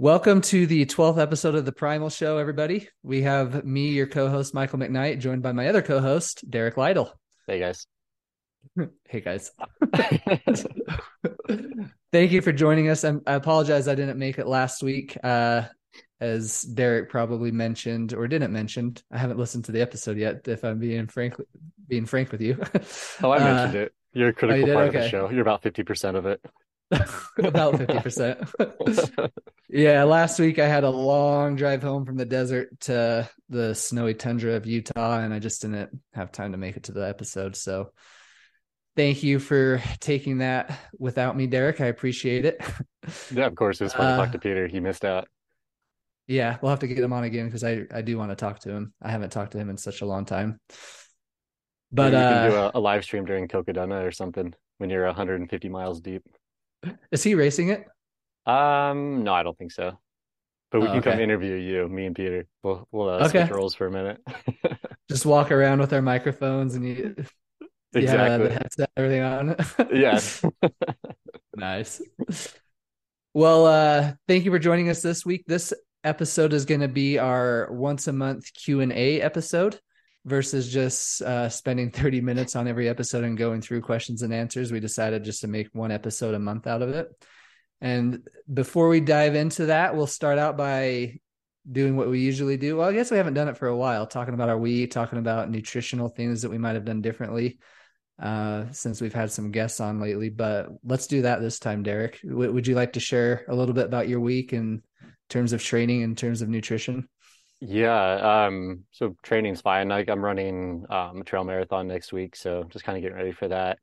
Welcome to the 12th episode of the Primal Show, everybody. We have me, your co-host, Michael McKnight, joined by my other co-host, Derek Lytle. Hey, guys. Hey, guys. Thank you for joining us. I apologize I didn't make it last week. As Derek probably mentioned or didn't mention, I haven't listened to the episode yet, if I'm being frank with you. Oh, I mentioned it. You're a critical part of the show. You're about 50% of it. About 50%. Yeah, last week I had a long drive home from the desert to the snowy tundra of Utah, and I just didn't have time to make it to the episode. So thank you for taking that without me, Derek. I appreciate it. Yeah, of course. It was fun to talk to Peter. He missed out. Yeah, we'll have to get him on again because I do want to talk to him. I haven't talked to him in such a long time. But yeah, you can do a live stream during Cocodona or something when you're 150 miles deep. Is he racing it? No, I don't think so. But we can come interview you, me and Peter. We'll switch roles for a minute. Just walk around with our microphones and the headset, everything on. Yes. Nice. Well, thank you for joining us this week. This episode is going to be our once a month Q&A episode versus just spending 30 minutes on every episode and going through questions and answers. We decided just to make one episode a month out of it. And before we dive into that, we'll start out by doing what we usually do. Well, I guess we haven't done it for a while, talking about our week, talking about nutritional things that we might have done differently since we've had some guests on lately. But let's do that this time, Derek. Would you like to share a little bit about your week in terms of training, in terms of nutrition? Yeah. So training's fine. Like I'm running a trail marathon next week, so just kind of getting ready for that.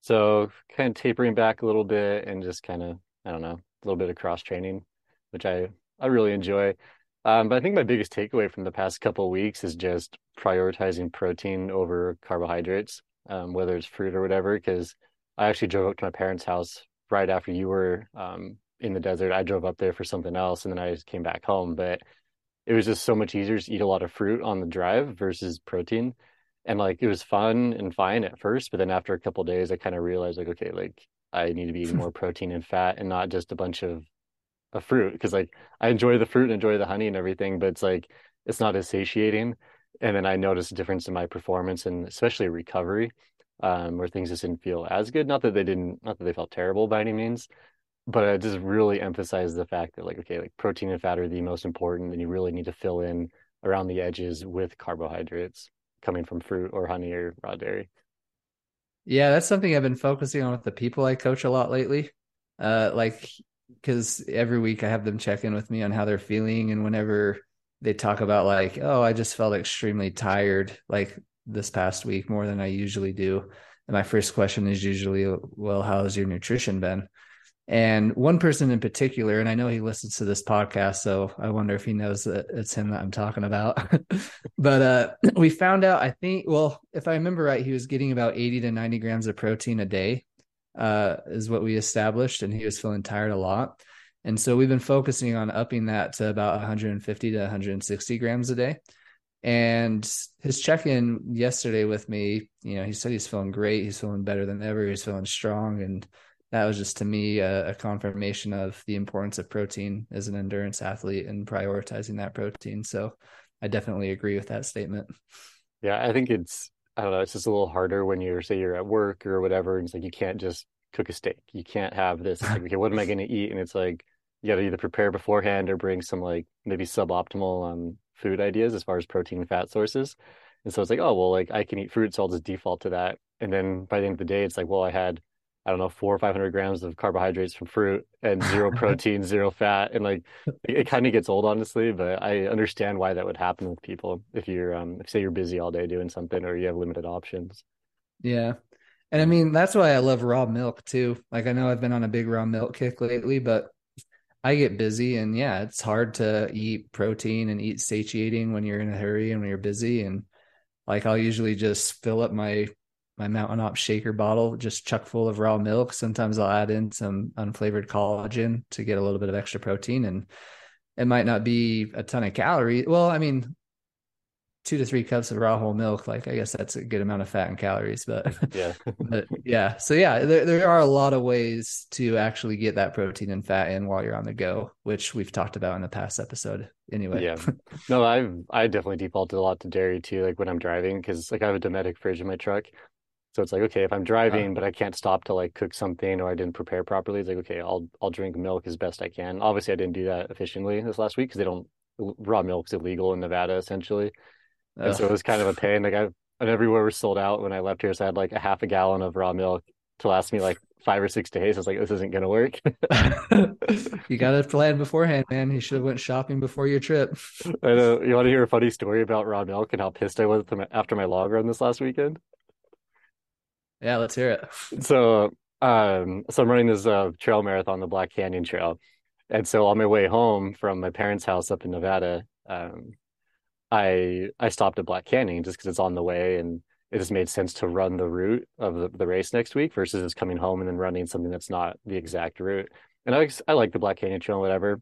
So kind of tapering back a little bit and just kind of, I don't know, a little bit of cross training, which I really enjoy. But I think my biggest takeaway from the past couple of weeks is just prioritizing protein over carbohydrates, whether it's fruit or whatever, because I actually drove up to my parents' house right after you were in the desert. I drove up there for something else, and then I just came back home. But it was just so much easier to eat a lot of fruit on the drive versus protein. And like, it was fun and fine at first, but then after a couple of days, I kind of realized like, okay, like I need to be eating more protein and fat and not just a bunch of fruit. Cause like I enjoy the fruit and enjoy the honey and everything, but it's like, it's not as satiating. And then I noticed a difference in my performance and especially recovery, where things just didn't feel as good. Not that they felt terrible by any means, but I just really emphasize the fact that like, okay, like protein and fat are the most important, and you really need to fill in around the edges with carbohydrates coming from fruit or honey or raw dairy. Yeah, that's something I've been focusing on with the people I coach a lot lately. Because every week I have them check in with me on how they're feeling. And whenever they talk about like, oh, I just felt extremely tired like this past week more than I usually do. And my first question is usually, well, how's your nutrition been? And one person in particular, and I know he listens to this podcast, so I wonder if he knows that it's him that I'm talking about. But we found out, I think, well, if I remember right, he was getting about 80 to 90 grams of protein a day is what we established, and he was feeling tired a lot. And so we've been focusing on upping that to about 150 to 160 grams a day. And his check-in yesterday with me, you know, he said he's feeling great. He's feeling better than ever. He's feeling strong. And that was just, to me, a confirmation of the importance of protein as an endurance athlete and prioritizing that protein. So I definitely agree with that statement. Yeah, I think I don't know, it's just a little harder when you're at work or whatever. And it's like, you can't just cook a steak. You can't have this. It's like, okay, what am I going to eat? And it's like, you got to either prepare beforehand or bring some like maybe suboptimal food ideas as far as protein and fat sources. And so it's like, oh, well, like I can eat fruit, so I'll just default to that. And then by the end of the day, it's like, well, I had, I don't know, 400 or 500 grams of carbohydrates from fruit and zero protein, zero fat. And like, it kind of gets old, honestly, but I understand why that would happen with people. If you're, say you're busy all day doing something or you have limited options. Yeah. And I mean, that's why I love raw milk too. Like I know I've been on a big raw milk kick lately, but I get busy and yeah, it's hard to eat protein and eat satiating when you're in a hurry and when you're busy. And like, I'll usually just fill up my Mountain Ops shaker bottle, just chuck full of raw milk. Sometimes I'll add in some unflavored collagen to get a little bit of extra protein, and it might not be a ton of calories. Well, I mean, 2 to 3 cups of raw whole milk, like I guess that's a good amount of fat and calories, but yeah. But yeah. So yeah, there are a lot of ways to actually get that protein and fat in while you're on the go, which we've talked about in the past episode anyway. Yeah. No, I definitely defaulted a lot to dairy too, like when I'm driving, because like I have a Dometic fridge in my truck. So it's like, okay, if I'm driving, but I can't stop to like cook something or I didn't prepare properly, it's like, okay, I'll drink milk as best I can. Obviously I didn't do that efficiently this last week because raw milk's illegal in Nevada essentially. And so it was kind of a pain. Like and everywhere was sold out when I left here. So I had like a half a gallon of raw milk to last me like 5 or 6 days. I was like, this isn't going to work. You got to plan beforehand, man. You should have went shopping before your trip. I know. You want to hear a funny story about raw milk and how pissed I was after my log run this last weekend? Yeah, let's hear it. So, I'm running this trail marathon, the Black Canyon Trail. And so on my way home from my parents' house up in Nevada, I stopped at Black Canyon just because it's on the way and it just made sense to run the route of the race next week versus just coming home and then running something that's not the exact route. And I like the Black Canyon Trail, whatever.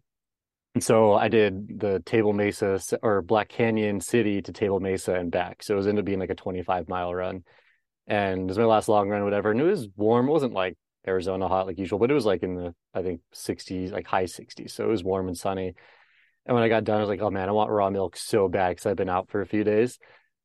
And so I did the Table Mesa or Black Canyon City to Table Mesa and back. So it was ended up being like a 25-mile run. And it was my last long run, whatever. And it was warm. It wasn't like Arizona hot like usual, but it was like in the, I think, 60s, like high 60s. So it was warm and sunny. And when I got done, I was like, oh man, I want raw milk so bad because I've been out for a few days.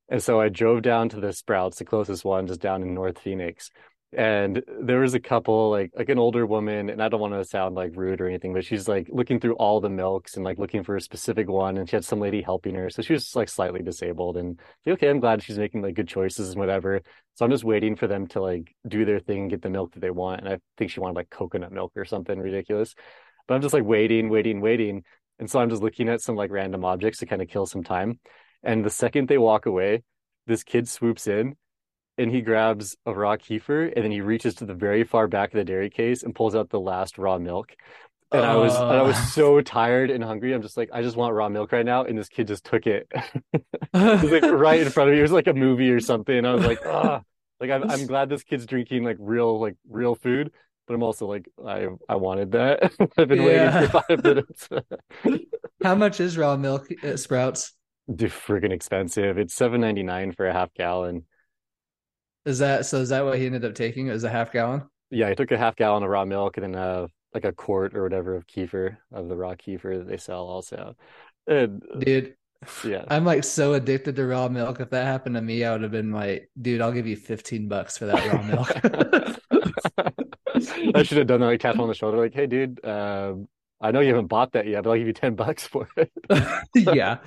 And so I drove down to the Sprouts, the closest one, just down in North Phoenix. And there was a couple, like an older woman, and I don't want to sound like rude or anything, but she's like looking through all the milks and like looking for a specific one. And she had some lady helping her. So she was like slightly disabled and okay, I'm glad she's making like good choices and whatever. So I'm just waiting for them to like do their thing and get the milk that they want. And I think she wanted like coconut milk or something ridiculous, but I'm just like waiting. And so I'm just looking at some like random objects to kind of kill some time. And the second they walk away, this kid swoops in and he grabs a raw kefir and then he reaches to the very far back of the dairy case and pulls out the last raw milk. And I was so tired and hungry. I'm just like, I just want raw milk right now. And this kid just took it. It was like right in front of me. It was like a movie or something. I was like, ah, like I'm glad this kid's drinking like real food. But I'm also like, I wanted that. I've been waiting for 5 minutes. How much is raw milk at Sprouts? Dude, freaking expensive. It's $7.99 for a half gallon. Is that what he ended up taking? It was a half gallon? Yeah, he took a half gallon of raw milk and then like a quart or whatever of kefir, of the raw kefir that they sell also. And, dude. Yeah, I'm like so addicted to raw milk. If that happened to me, I would have been like, dude, I'll give you $15 for that raw milk. I should have done that, like tap on the shoulder, like, hey dude, I know you haven't bought that yet, but I'll give you $10 for it. Yeah,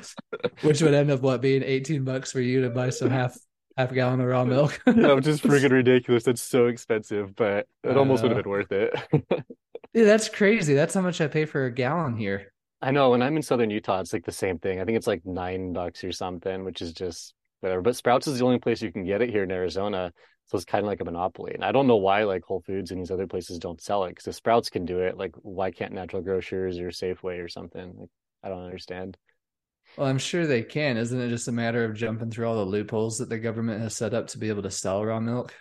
which would end up being $18 for you to buy some half a gallon of raw milk. No, which is freaking ridiculous. That's so expensive, but it almost would have been worth it. Dude, that's crazy. That's how much I pay for a gallon here. I know. When I'm in southern Utah, it's like the same thing. I think it's like $9 or something, which is just whatever. But Sprouts is the only place you can get it here in Arizona. So it's kind of like a monopoly. And I don't know why like Whole Foods and these other places don't sell it. Because if Sprouts can do it, like why can't Natural Grocers or Safeway or something? Like, I don't understand. Well, I'm sure they can. Isn't it just a matter of jumping through all the loopholes that the government has set up to be able to sell raw milk?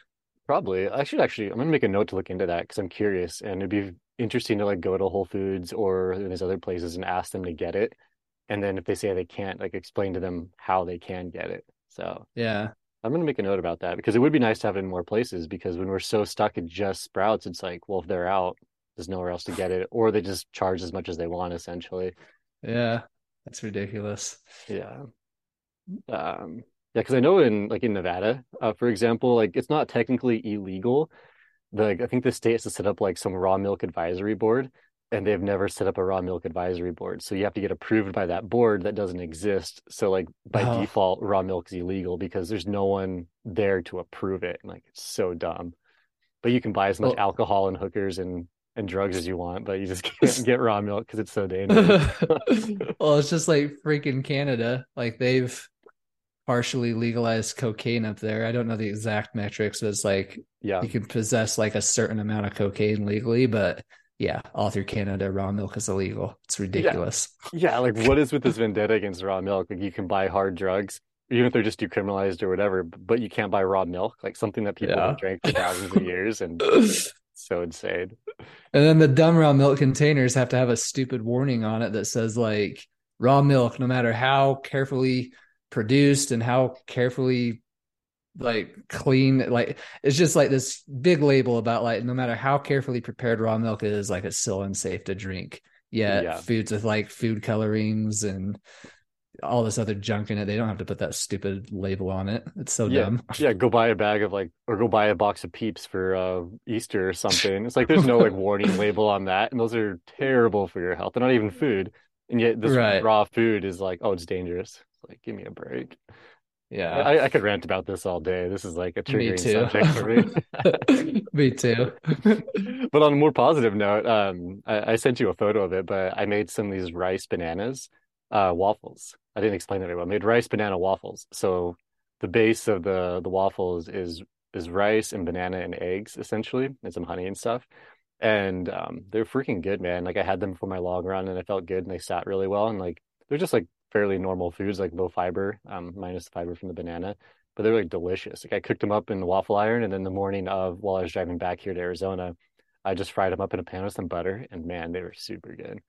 Probably. I'm going to make a note to look into that because I'm curious. And it'd be interesting to like go to Whole Foods or these other places and ask them to get it. And then if they say they can't, like explain to them how they can get it. So yeah. I'm going to make a note about that because it would be nice to have it in more places because when we're so stuck at just Sprouts, it's like, well, if they're out, there's nowhere else to get it or they just charge as much as they want, essentially. Yeah. That's ridiculous. Yeah. Yeah. Cause I know in Nevada, for example, like it's not technically illegal. Like I think the state has to set up like some raw milk advisory board and they've never set up a raw milk advisory board. So you have to get approved by that board that doesn't exist. So like by default, raw milk is illegal because there's no one there to approve it. And like, it's so dumb, but you can buy as much alcohol and hookers and drugs as you want, but you just can't get raw milk because it's so dangerous. Well, it's just like freaking Canada. Like they've partially legalized cocaine up there. I don't know the exact metrics, but it's like you can possess like a certain amount of cocaine legally, but yeah, all through Canada, raw milk is illegal. It's ridiculous. Yeah, like what is with this vendetta against raw milk? Like you can buy hard drugs, even if they're just decriminalized or whatever, but you can't buy raw milk, like something that people have drank for thousands of years. And so insane. And then the dumb raw milk containers have to have a stupid warning on it that says like raw milk, no matter how carefully produced and how carefully clean, it's just this big label about no matter how carefully prepared raw milk is, it's still unsafe to drink. Yeah. Foods with food colorings and all this other junk in it, they don't have to put that stupid label on it. It's so dumb. Go buy a bag of or go buy a box of Peeps for Easter or something. It's there's no warning label on that, and those are terrible for your health. They're not even food, and yet this raw food is it's dangerous. Give me a break. Yeah, I could rant about this all day. This is a triggering subject for me. Me too. But on a more positive note, I sent you a photo of it, but I made some of these rice bananas waffles. I didn't explain that very well. I made rice banana waffles. So the base of the waffles is rice and banana and eggs, essentially, and some honey and stuff. And they're freaking good, man. I had them for my long run, and I felt good, and they sat really well. And they're just fairly normal foods, low fiber, minus the fiber from the banana, but they're delicious. I cooked them up in the waffle iron, and then the morning of, while I was driving back here to Arizona, I just fried them up in a pan with some butter, and man, they were super good.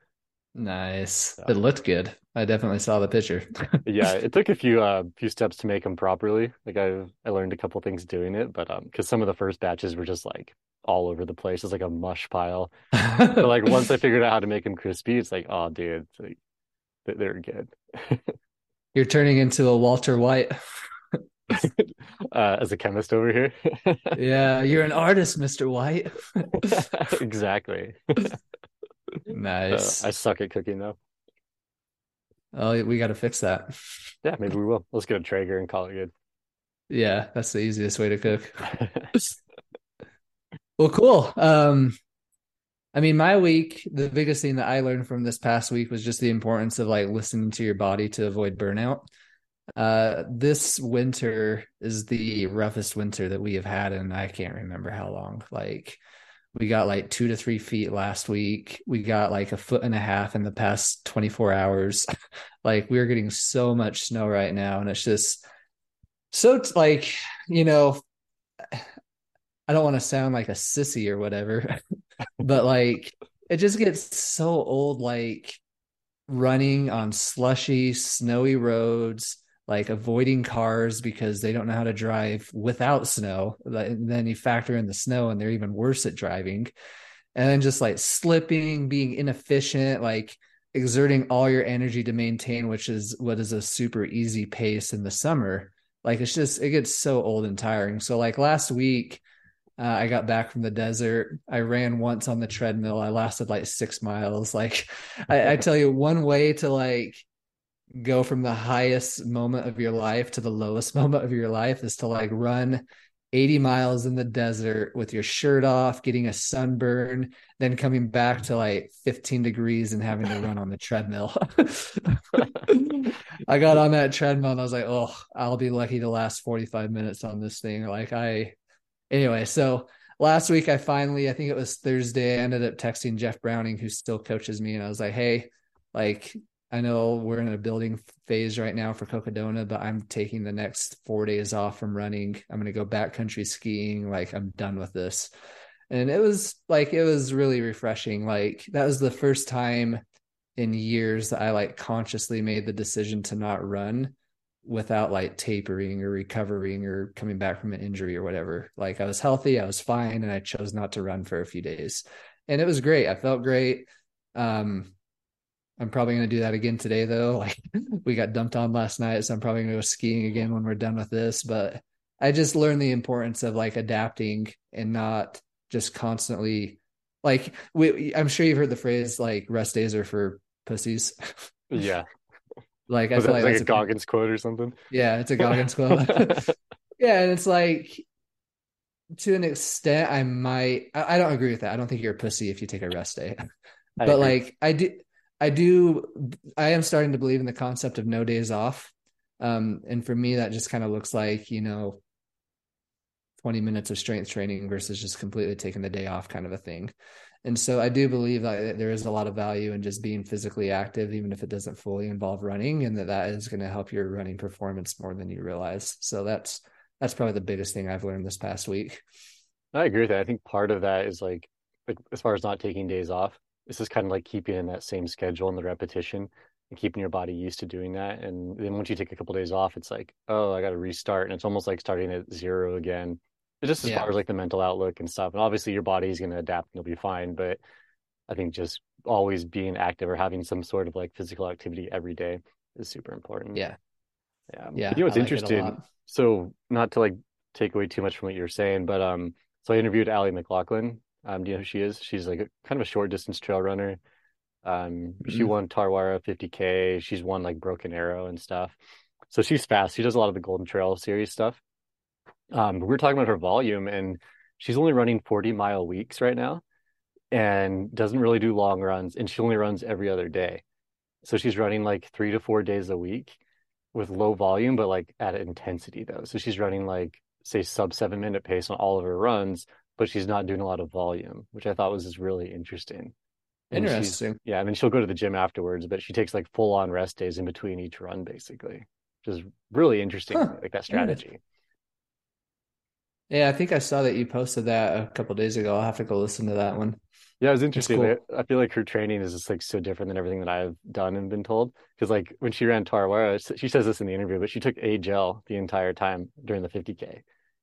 Nice. So, it looked good. I definitely saw the picture. Yeah, it took a few steps to make them properly. I learned a couple things doing it, but because some of the first batches were just all over the place. It's a mush pile. But once I figured out how to make them crispy, it's oh dude, they're good. You're turning into a Walter White. As a chemist over here. Yeah, you're an artist, Mr. White. Exactly. Nice. I suck at cooking, though. Oh, we got to fix that. Yeah, maybe we will. Let's get a Traeger and call it good. Yeah, that's the easiest way to cook. Well, cool. My week, the biggest thing that I learned from this past week was just the importance of listening to your body to avoid burnout. This winter is the roughest winter that we have had, and I can't remember how long. We got 2 to 3 feet last week. We got 1.5 feet in the past 24 hours. We're getting so much snow right now, and it's just so I don't want to sound like a sissy or whatever, but it just gets so old, running on slushy, snowy roads, avoiding cars because they don't know how to drive without snow. And then you factor in the snow and they're even worse at driving. And then just slipping, being inefficient, exerting all your energy to maintain, which is what is a super easy pace in the summer. It's just, it gets so old and tiring. So last week, I got back from the desert. I ran once on the treadmill. I lasted 6 miles. I tell you, one way to go from the highest moment of your life to the lowest moment of your life is to run 80 miles in the desert with your shirt off, getting a sunburn, then coming back to 15 degrees and having to run on the treadmill. I got on that treadmill and I was oh, I'll be lucky to last 45 minutes on this thing. Anyway, so last week I finally, I think it was Thursday, I ended up texting Jeff Browning, who still coaches me. And I was hey, I know we're in a building phase right now for Cocodona, but I'm taking the next 4 days off from running. I'm going to go backcountry skiing. I'm done with this. And it was it was really refreshing. That was the first time in years that I consciously made the decision to not run without tapering or recovering or coming back from an injury or whatever. I was healthy, I was fine, and I chose not to run for a few days, and it was great. I felt great. I'm probably going to do that again today, though. We got dumped on last night, so I'm probably going to go skiing again when we're done with this. But I just learned the importance of adapting and not just constantly I'm sure you've heard the phrase rest days are for pussies. Yeah. I feel that's a Goggins quote or something. Yeah, it's a Goggins quote. Yeah, and it's to an extent, I don't agree with that. I don't think you're a pussy if you take a rest day. But I am starting to believe in the concept of no days off. And for me, that just kind of looks 20 minutes of strength training versus just completely taking the day off kind of a thing. And so I do believe that there is a lot of value in just being physically active, even if it doesn't fully involve running, and that is going to help your running performance more than you realize. So that's probably the biggest thing I've learned this past week. I agree with that. I think part of that is as far as not taking days off, this is kind of keeping in that same schedule and the repetition. and keeping your body used to doing that. And then once you take a couple of days off, it's like, oh, I got to restart. And it's almost like starting at zero again. Just as far as like the mental outlook and stuff. And obviously your body's going to adapt and you'll be fine. But I think just always being active or having some sort of like physical activity every day is super important. Yeah. You know, it's like interesting. So not to like take away too much from what you're saying, but so I interviewed Allie McLaughlin. Do you know who she is? She's like kind of a short distance trail runner. She won Tarawera 50K. She's won like Broken Arrow and stuff. So she's fast. She does a lot of the Golden Trail series stuff. We were talking about her volume, and she's only running 40-mile weeks right now and doesn't really do long runs, and she only runs every other day. So she's running like 3 to 4 days a week with low volume, but like at intensity though. So she's running like, say, sub 7-minute pace on all of her runs, but she's not doing a lot of volume, which I thought was just really interesting. And I mean, she'll go to the gym afterwards, but she takes like full on rest days in between each run, basically, which is really interesting, like that strategy. Yeah, I think I saw that you posted that a couple of days ago. I'll have to go listen to that one. Yeah, it was interesting. Cool. I feel like her training is just like so different than everything that I've done and been told. Because like when she ran Tarawera, she says this in the interview, but she took a gel the entire time during the 50K.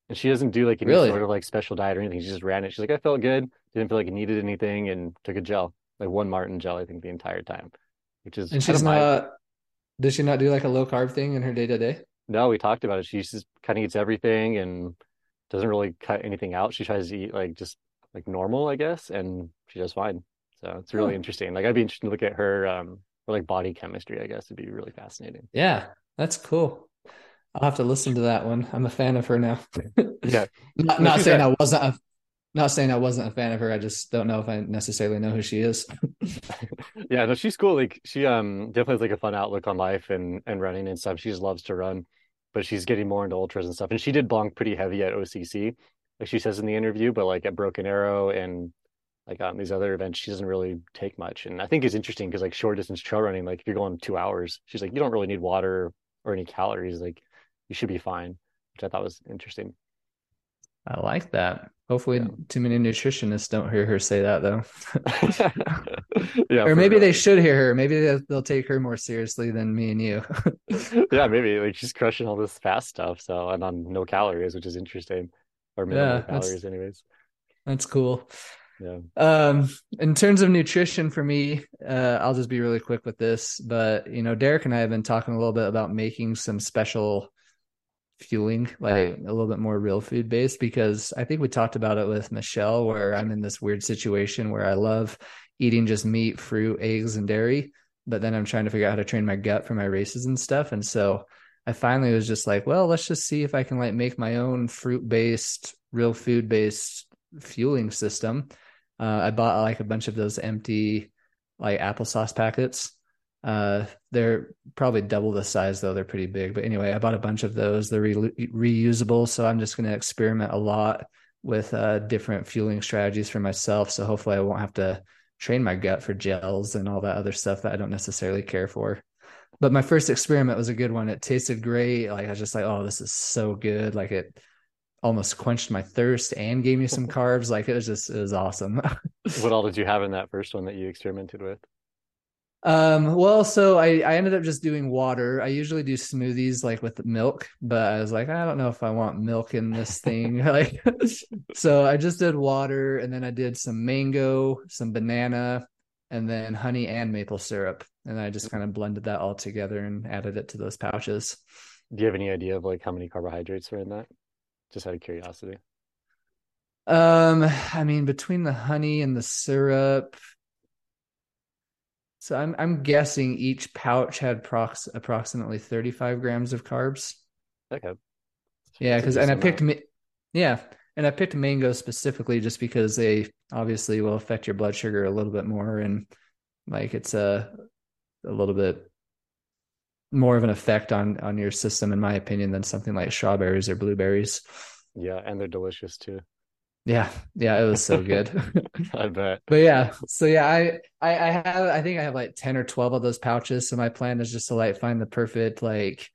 And she doesn't do like any sort of like special diet or anything. She just ran it. She's like, I felt good. Didn't feel like I needed anything, and took a gel, like one Martin gel, I think, the entire time. Which is, and she's not, does she not do like a low carb thing in her day to day? No, we talked about it. She just kind of eats everything and doesn't really cut anything out. She tries to eat like just like normal, I guess, and she does fine. So it's really interesting. Like I'd be interested to look at her or like body chemistry, I guess. It'd be really fascinating. Yeah, that's cool. I'll have to listen to that one. I'm a fan of her now. Not saying I wasn't a fan of her. I just don't know if I necessarily know who she is. She's cool. Like she definitely has like a fun outlook on life and running and stuff. She just loves to run. But she's getting more into ultras and stuff. And she did bonk pretty heavy at OCC, like she says in the interview, but like at Broken Arrow and like on these other events, she doesn't really take much. And I think it's interesting because like short distance trail running, like if you're going 2 hours, she's like, you don't really need water or any calories. Like you should be fine, which I thought was interesting. I like that. Hopefully too many nutritionists don't hear her say that though. Or maybe they should hear her. Maybe they'll take her more seriously than me and you. Maybe like she's crushing all this fast stuff. So, and on no calories, which is interesting, or minimal calories anyways. That's cool. Yeah. In terms of nutrition for me, I'll just be really quick with this, but you know, Derek and I have been talking a little bit about making some special fueling, a little bit more real food based, because I think we talked about it with Michelle, where I'm in this weird situation where I love eating just meat, fruit, eggs, and dairy, but then I'm trying to figure out how to train my gut for my races and stuff. And so I finally was just like, well, let's just see if I can like make my own fruit based, real food based fueling system. I bought like a bunch of those empty like applesauce packets. They're probably double the size though. They're pretty big, but anyway, I bought a bunch of those. They're reusable. So I'm just going to experiment a lot with, different fueling strategies for myself. So hopefully I won't have to train my gut for gels and all that other stuff that I don't necessarily care for. But my first experiment was a good one. It tasted great. Like I was just like, oh, this is so good. Like it almost quenched my thirst and gave me some carbs. Like it was awesome. What all did you have in that first one that you experimented with? So I ended up just doing water. I usually do smoothies like with milk, but I was like, I don't know if I want milk in this thing. Like, so I just did water, and then I did some mango, some banana, and then honey and maple syrup. And I just kind of blended that all together and added it to those pouches. Do you have any idea of like how many carbohydrates were in that? Just out of curiosity. I mean, between the honey and the syrup, so I'm guessing each pouch had approximately 35 grams of carbs. Okay. And I picked mango specifically just because they obviously will affect your blood sugar a little bit more, and like it's a little bit more of an effect on your system, in my opinion, than something like strawberries or blueberries. Yeah, and they're delicious too. Yeah, it was so good. I bet. But yeah, so yeah, I think I have like 10 or 12 of those pouches. So my plan is just to like find the perfect like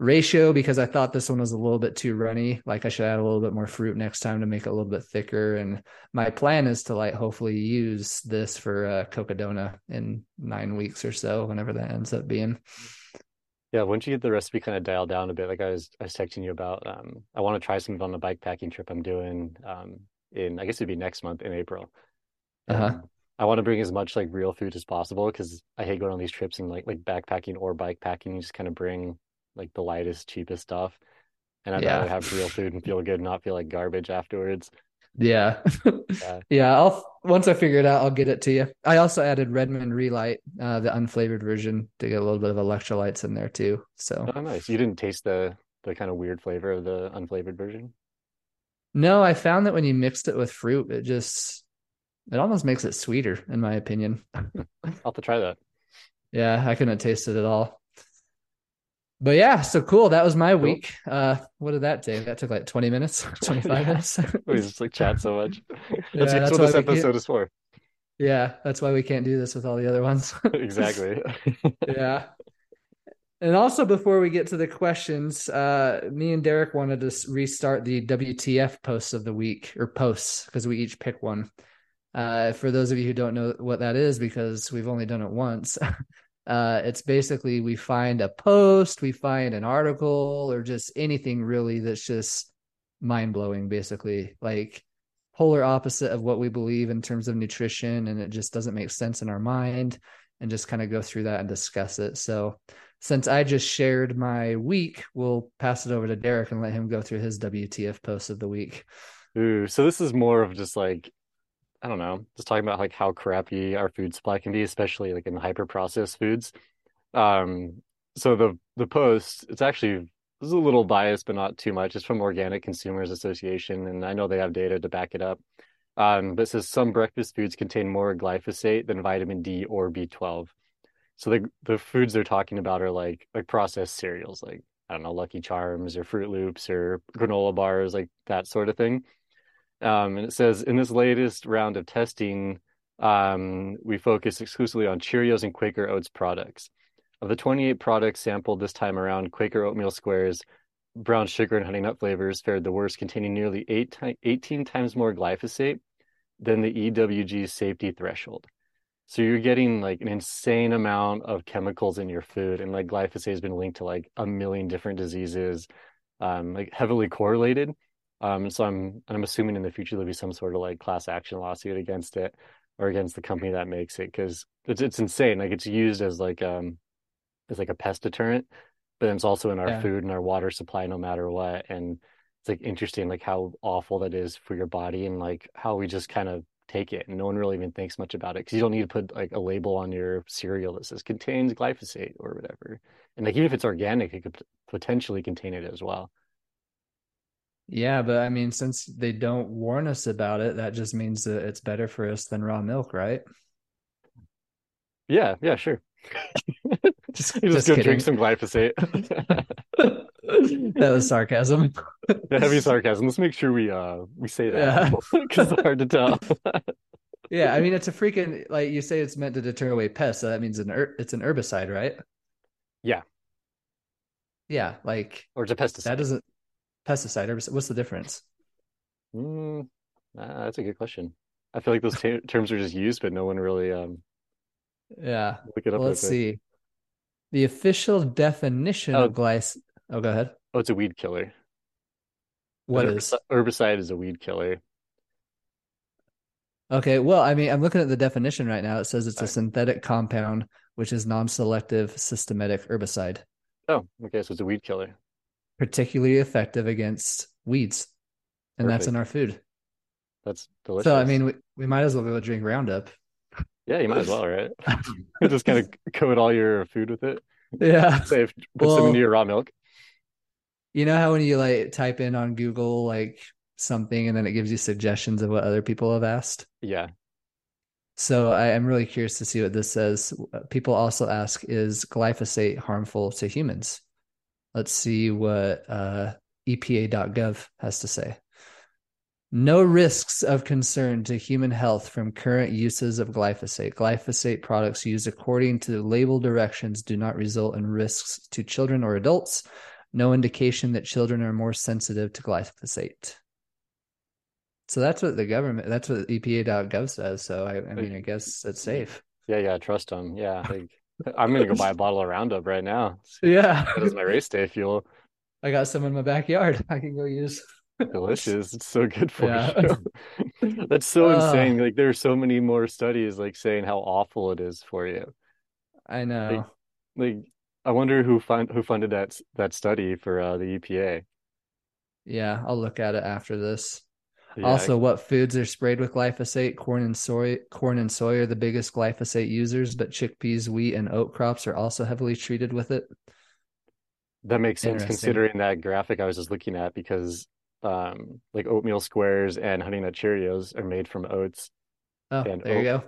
ratio because I thought this one was a little bit too runny. Like I should add a little bit more fruit next time to make it a little bit thicker. And my plan is to like hopefully use this for Cocodona in 9 weeks or so, whenever that ends up being. Yeah, once you get the recipe kind of dialed down a bit, like I was texting you about, I want to try some on the bike packing trip I'm doing in, I guess it'd be next month in April. I want to bring as much like real food as possible because I hate going on these trips and like backpacking or bike packing. You just kind of bring like the lightest, cheapest stuff. And I'd rather have real food and feel good and not feel like garbage afterwards. Yeah. Once I figure it out, I'll get it to you. I also added Redmond Re-Lyte, the unflavored version, to get a little bit of electrolytes in there too. So nice. You didn't taste the kind of weird flavor of the unflavored version? No, I found that when you mixed it with fruit, it almost makes it sweeter, in my opinion. I'll have to try that. Yeah, I couldn't taste it at all. But yeah, so cool. That was my week. What did that take? That took like 20 minutes, 25 minutes. We just like chat so much. That's what this episode is for. Yeah, that's why we can't do this with all the other ones. Exactly. Yeah. And also before we get to the questions, me and Derek wanted to restart the WTF posts of the week, or posts, because we each pick one. For those of you who don't know what that is, because we've only done it once, it's basically we find a post, we find an article, or just anything really that's just mind-blowing, basically, like polar opposite of what we believe in terms of nutrition, and it just doesn't make sense in our mind, and just kind of go through that and discuss it. So since I just shared my week, we'll pass it over to Derek and let him go through his WTF post of the week. Ooh, so this is more of just like, I don't know, just talking about like how crappy our food supply can be, especially like in the hyper processed foods. So the post, it's actually, this is a little biased, but not too much. It's from Organic Consumers Association, and I know they have data to back it up. But it says some breakfast foods contain more glyphosate than vitamin D or B12. So the foods they're talking about are like processed cereals, like, I don't know, Lucky Charms or Fruit Loops or granola bars, like that sort of thing. And it says, in this latest round of testing, we focused exclusively on Cheerios and Quaker Oats products. Of the 28 products sampled this time around, Quaker oatmeal squares, brown sugar, and honey nut flavors fared the worst, containing nearly 18 times more glyphosate than the EWG safety threshold. So you're getting like an insane amount of chemicals in your food, and like glyphosate has been linked to like 1 million different diseases, like heavily correlated. So I'm assuming in the future there'll be some sort of like class action lawsuit against it or against the company that makes it, because it's insane. Like it's used as like a pest deterrent, but it's also in our food and our water supply no matter what. And it's like interesting like how awful that is for your body and like how we just kind of take it and no one really even thinks much about it, because you don't need to put like a label on your cereal that says contains glyphosate or whatever. And like even if it's organic, it could potentially contain it as well. Yeah, but I mean, since they don't warn us about it, that just means that it's better for us than raw milk, right? Yeah, sure. just go kidding. Drink some glyphosate. That was sarcasm. Yeah, heavy sarcasm. Let's make sure we say that, because it's hard to tell. Yeah, I mean, it's a freaking, like you say, it's meant to deter away pests, so that means it's an herbicide, right? Yeah, like, or it's a pesticide. That doesn't. Pesticide, herbicide, what's the difference? That's a good question. I feel like those terms are just used, but no one really look it up. Let's see. The official definition of glyphosate. Oh, go ahead. Oh, it's a weed killer. What is? Herbicide is a weed killer. Okay, well, I mean, I'm looking at the definition right now. It says it's a synthetic compound, which is non-selective systematic herbicide. Oh, okay, so it's a weed killer. Particularly effective against weeds. And Perfect. That's in our food. That's delicious. So, I mean, we might as well go drink Roundup. Yeah, you might as well, right? Just kind of coat all your food with it. Yeah. Save, put some into your raw milk. You know how when you like type in on Google, like something, and then it gives you suggestions of what other people have asked? Yeah. So I am really curious to see what this says. People also ask, is glyphosate harmful to humans? Let's see what EPA.gov has to say. No risks of concern to human health from current uses of glyphosate. Glyphosate products used according to label directions do not result in risks to children or adults. no indication that children are more sensitive to glyphosate. So that's what the government, that's what EPA.gov says. So I mean, I guess that's safe. Yeah, yeah, trust them. Yeah, I'm gonna go buy a bottle of Roundup right now. Yeah, that is my race day fuel. I got some in my backyard. I can go use. Delicious. It's so good for you. That's so insane. Like there are so many more studies like saying how awful it is for you. I know. Like I wonder who funded that study for the EPA. Yeah, I'll look at it after this. Yeah, also, what foods are sprayed with glyphosate? Corn and soy are the biggest glyphosate users, but chickpeas, wheat, and oat crops are also heavily treated with it. That makes sense considering that graphic I was just looking at, because like oatmeal squares and Honey Nut Cheerios are made from oats. Oh, there you go.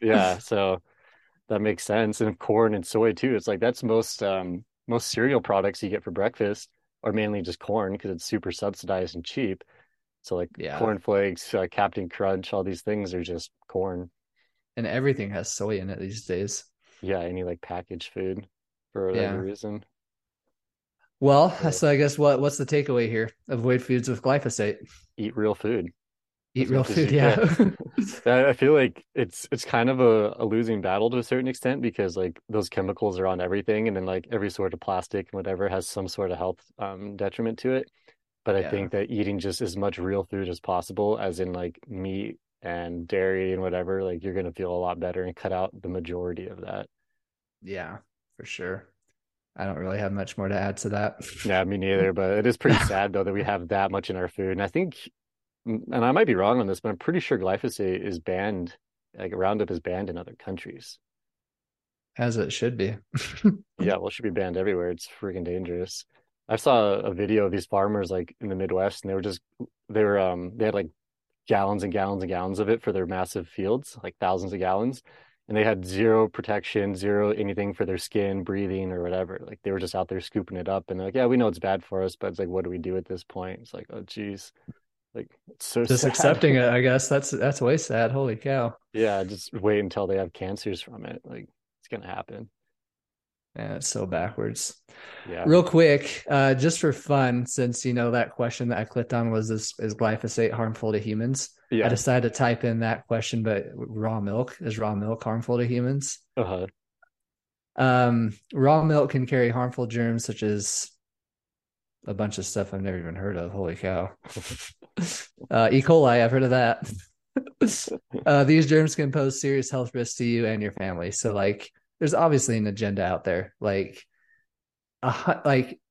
Yeah, so that makes sense. And corn and soy too. It's like that's most cereal products you get for breakfast are mainly just corn because it's super subsidized and cheap. So like Corn Flakes, Captain Crunch, all these things are just corn. And everything has soy in it these days. Yeah, any like packaged food for whatever reason. Well, so I guess what's the takeaway here? Avoid foods with glyphosate. Eat real food. I feel like it's kind of a losing battle to a certain extent, because like those chemicals are on everything, and then like every sort of plastic and whatever has some sort of health detriment to it. But I think that eating just as much real food as possible, as in like meat and dairy and whatever, like you're going to feel a lot better and cut out the majority of that. Yeah, for sure. I don't really have much more to add to that. Yeah, me neither. But it is pretty sad, though, that we have that much in our food. And I think, and I might be wrong on this, but I'm pretty sure glyphosate is banned, like Roundup is banned in other countries. As it should be. Yeah, well, it should be banned everywhere. It's freaking dangerous. I saw a video of these farmers like in the Midwest, and they had like gallons and gallons and gallons of it for their massive fields, like thousands of gallons. And they had zero protection, zero anything for their skin, breathing, or whatever. Like they were just out there scooping it up, and they're like, "Yeah, we know it's bad for us, but it's like, what do we do at this point?" It's like, oh, geez, like it's so just sad. Accepting it. I guess that's way sad. Holy cow! Yeah, just wait until they have cancers from it. Like it's gonna happen. Yeah, it's so backwards. Yeah. Real quick, just for fun, since that question that I clicked on was is glyphosate harmful to humans? Yeah. I decided to type in that question, but is raw milk harmful to humans? Uh-huh. Raw milk can carry harmful germs such as a bunch of stuff I've never even heard of. Holy cow. E. coli, I've heard of that. These germs can pose serious health risks to you and your family. So like there's obviously an agenda out there. Like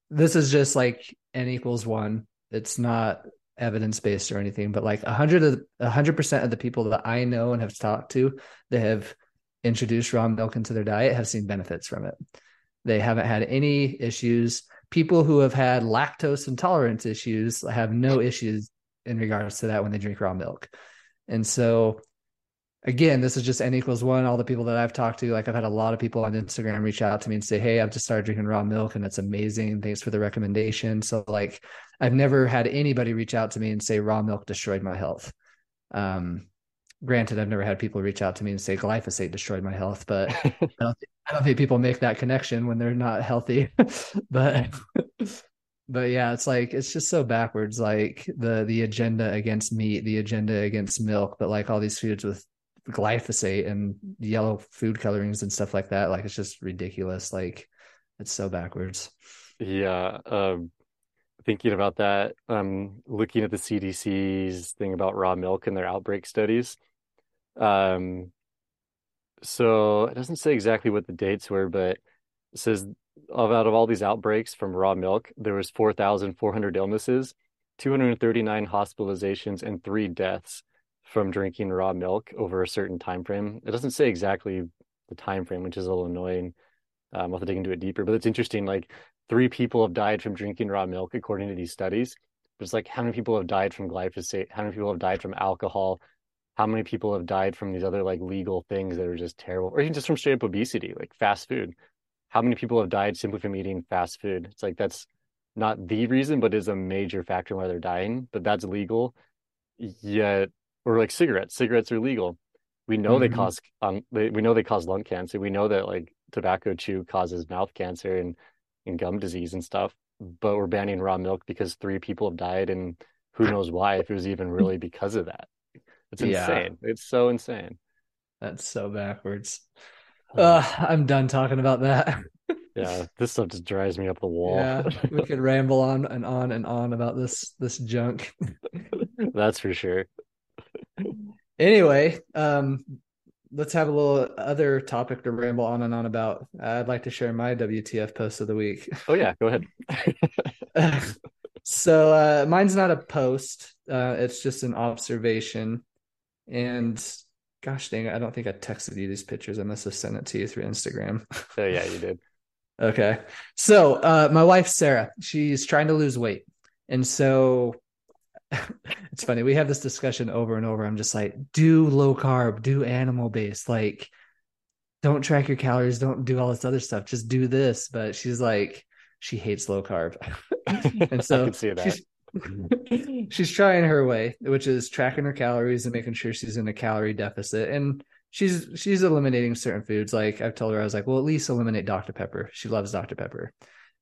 this is just like N=1. It's not evidence-based or anything, but like 100% of the people that I know and have talked to that have introduced raw milk into their diet have seen benefits from it. They haven't had any issues. People who have had lactose intolerance issues have no issues in regards to that when they drink raw milk. And so again, this is just N=1. All the people that I've talked to, like I've had a lot of people on Instagram reach out to me and say, "Hey, I've just started drinking raw milk and it's amazing. Thanks for the recommendation." So like I've never had anybody reach out to me and say raw milk destroyed my health. Granted, I've never had people reach out to me and say glyphosate destroyed my health, but I don't think people make that connection when they're not healthy. But yeah, it's like, it's just so backwards. Like the agenda against meat, the agenda against milk, but like all these foods with glyphosate and yellow food colorings and stuff like that, like it's just ridiculous. Like it's so backwards. Yeah, thinking about that, looking at the CDC's thing about raw milk and their outbreak studies, so it doesn't say exactly what the dates were, but it says out of all these outbreaks from raw milk, there was 4,400 illnesses, 239 hospitalizations, and 3 deaths from drinking raw milk over a certain time frame. It doesn't say exactly the time frame, which is a little annoying. I'll have to dig into it deeper, but it's interesting. Like 3 people have died from drinking raw milk, according to these studies. But it's like, how many people have died from glyphosate? How many people have died from alcohol? How many people have died from these other like legal things that are just terrible, or even just from straight up obesity, like fast food? How many people have died simply from eating fast food? It's like, that's not the reason, but is a major factor in why they're dying, but that's legal. Yet, or like cigarettes. Cigarettes are legal. We know they cause we know they cause lung cancer. We know that like tobacco chew causes mouth cancer and gum disease and stuff. but we're banning raw milk because 3 people have died, and who knows why, if it was even really because of that. It's insane. Yeah. It's so insane. That's so backwards. I'm done talking about that. Yeah, this stuff just drives me up the wall. Yeah, we could ramble on and on and on about this junk. That's for sure. Anyway, let's have a little other topic to ramble on and on about. I'd like to share my WTF post of the week. Oh yeah, go ahead. So mine's not a post. It's just an observation. And gosh dang it, I don't think I texted you these pictures. I must have sent it to you through Instagram. Oh yeah, you did. Okay. So my wife, Sarah, she's trying to lose weight. And so it's funny. We have this discussion over and over. I'm just like, do low carb, do animal based, like don't track your calories. Don't do all this other stuff. Just do this. But she's like, she hates low carb. And so I can see that. She's trying her way, which is tracking her calories and making sure she's in a calorie deficit. And she's eliminating certain foods. Like I've told her, I was like, well, at least eliminate Dr. Pepper. She loves Dr. Pepper.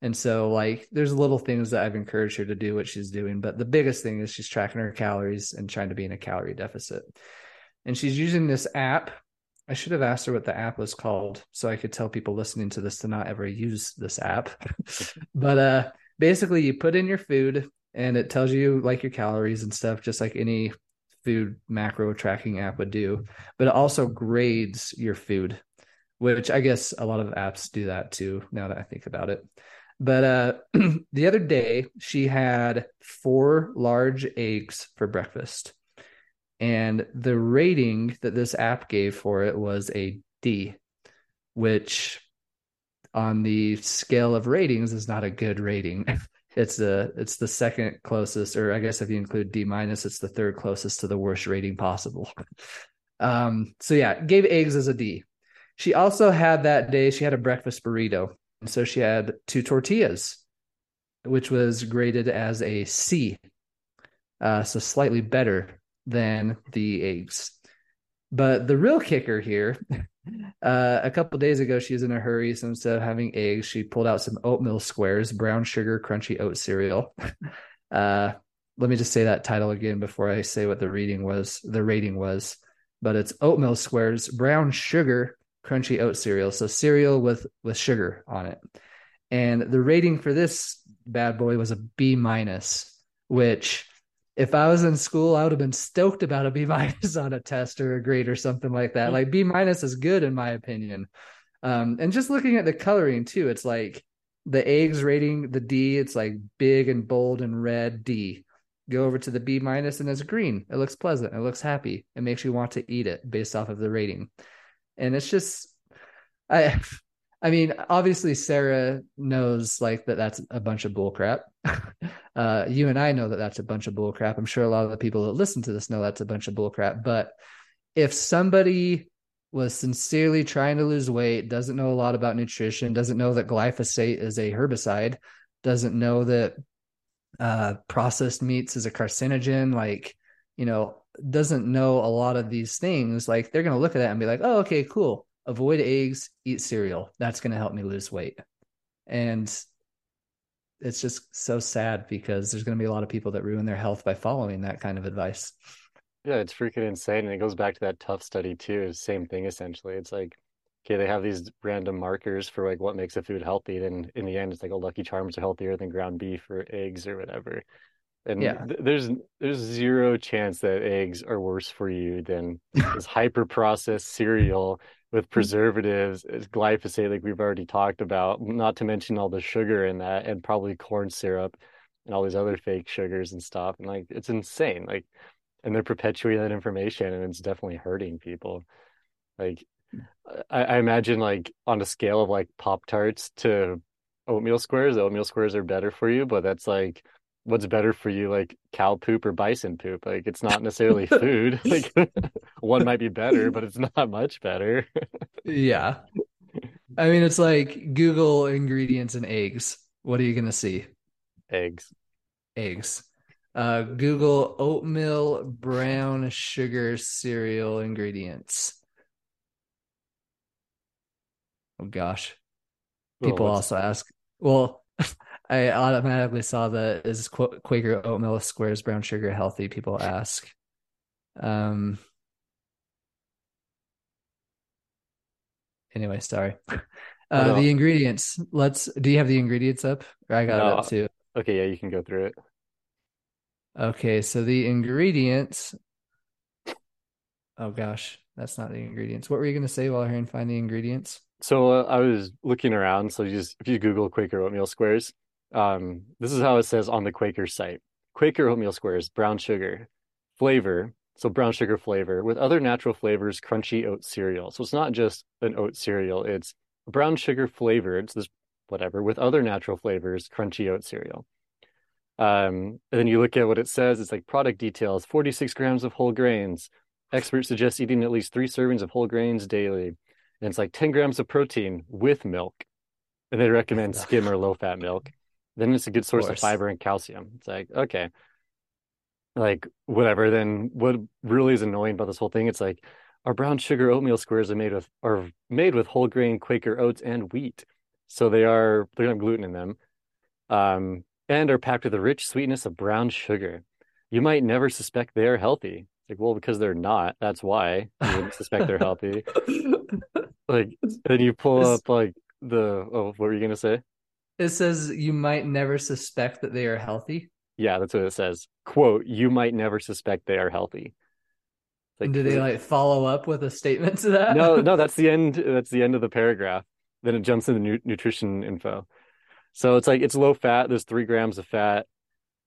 And so like, there's little things that I've encouraged her to do what she's doing. But the biggest thing is she's tracking her calories and trying to be in a calorie deficit. And she's using this app. I should have asked her what the app was called so I could tell people listening to this to not ever use this app. But basically you put in your food and it tells you like your calories and stuff, just like any food macro tracking app would do, but it also grades your food, which I guess a lot of apps do that too, now that I think about it. But the other day she had 4 large eggs for breakfast, and the rating that this app gave for it was a D, which on the scale of ratings is not a good rating. It's the second closest, or I guess if you include D-, it's the third closest to the worst rating possible. So yeah, gave eggs as a D. She also had that day, she had a breakfast burrito. And so she had 2 tortillas, which was graded as a C. So slightly better than the eggs. But the real kicker here, a couple of days ago, she was in a hurry. So instead of having eggs, she pulled out some oatmeal squares, brown sugar, crunchy oat cereal. Let me just say that title again before I say what the rating was, but it's oatmeal squares, brown sugar, crunchy oat cereal. So cereal with sugar on it. And the rating for this bad boy was a B-, which if I was in school, I would have been stoked about a B- on a test or a grade or something like that. Like B- is good in my opinion. And just looking at the coloring too, it's like the eggs rating, the D, it's like big and bold and red D. Go over to the B- and it's green. It looks pleasant. It looks happy. It makes you want to eat it based off of the rating. And it's just, I mean, obviously Sarah knows like that that's a bunch of bull crap. You and I know that that's a bunch of bull crap. I'm sure a lot of the people that listen to this know that's a bunch of bull crap. But if somebody was sincerely trying to lose weight, doesn't know a lot about nutrition, doesn't know that glyphosate is a herbicide, doesn't know that processed meats is a carcinogen, like, you know, doesn't know a lot of these things, like they're going to look at that and be like, oh, okay, cool. Avoid eggs, eat cereal. That's going to help me lose weight. And it's just so sad because there's going to be a lot of people that ruin their health by following that kind of advice. Yeah, it's freaking insane. And it goes back to that tough study too. Same thing, essentially. It's like, okay, they have these random markers for like what makes a food healthy. Then in the end, it's like, oh, Lucky Charms are healthier than ground beef or eggs or whatever. And yeah, there's zero chance that eggs are worse for you than this hyper-processed cereal with preservatives, glyphosate, like we've already talked about, not to mention all the sugar in that and probably corn syrup and all these other fake sugars and stuff. And like, it's insane. Like, and they're perpetuating that information and it's definitely hurting people. Like, I imagine like on a scale of like Pop-Tarts to oatmeal squares are better for you, but that's like, what's better for you, like cow poop or bison poop? Like it's not necessarily food. Like one might be better, but it's not much better. Yeah. I mean, it's like Google ingredients in eggs. What are you going to see? Eggs. Google oatmeal, brown sugar, cereal ingredients. Oh gosh. People also ask, well, I automatically saw that is Quaker oatmeal squares brown sugar healthy? People ask. Anyway, sorry. The ingredients. Do you have the ingredients up? Or I got it up too. Okay, yeah, you can go through it. Okay, so the ingredients. Oh gosh, that's not the ingredients. What were you going to say while I find the ingredients? So I was looking around. So if you Google Quaker oatmeal squares, this is how it says on the Quaker site: Quaker oatmeal squares, brown sugar flavor. So brown sugar flavor with other natural flavors, crunchy oat cereal. So it's not just an oat cereal; it's brown sugar flavored. So this whatever with other natural flavors, crunchy oat cereal. And then you look at what it says. It's like product details: 46 grams of whole grains. Experts suggest eating at least 3 servings of whole grains daily. And it's like 10 grams of protein with milk. And they recommend skim or low-fat milk. Then it's a good source of fiber and calcium. It's like, okay, like whatever. Then what really is annoying about this whole thing, it's like our brown sugar oatmeal squares are made with whole grain Quaker oats and wheat. So they're going to have gluten in them. And are packed with the rich sweetness of brown sugar. You might never suspect they are healthy. It's like, well, because they're not. That's why you wouldn't suspect they're healthy. Like, and you pull up like what were you going to say? It says you might never suspect that they are healthy. Yeah, that's what it says. Quote, you might never suspect they are healthy. Like, and do they like follow up with a statement to that? No, that's the end. That's the end of the paragraph. Then it jumps into nutrition info. So it's like, it's low fat. There's 3 grams of fat,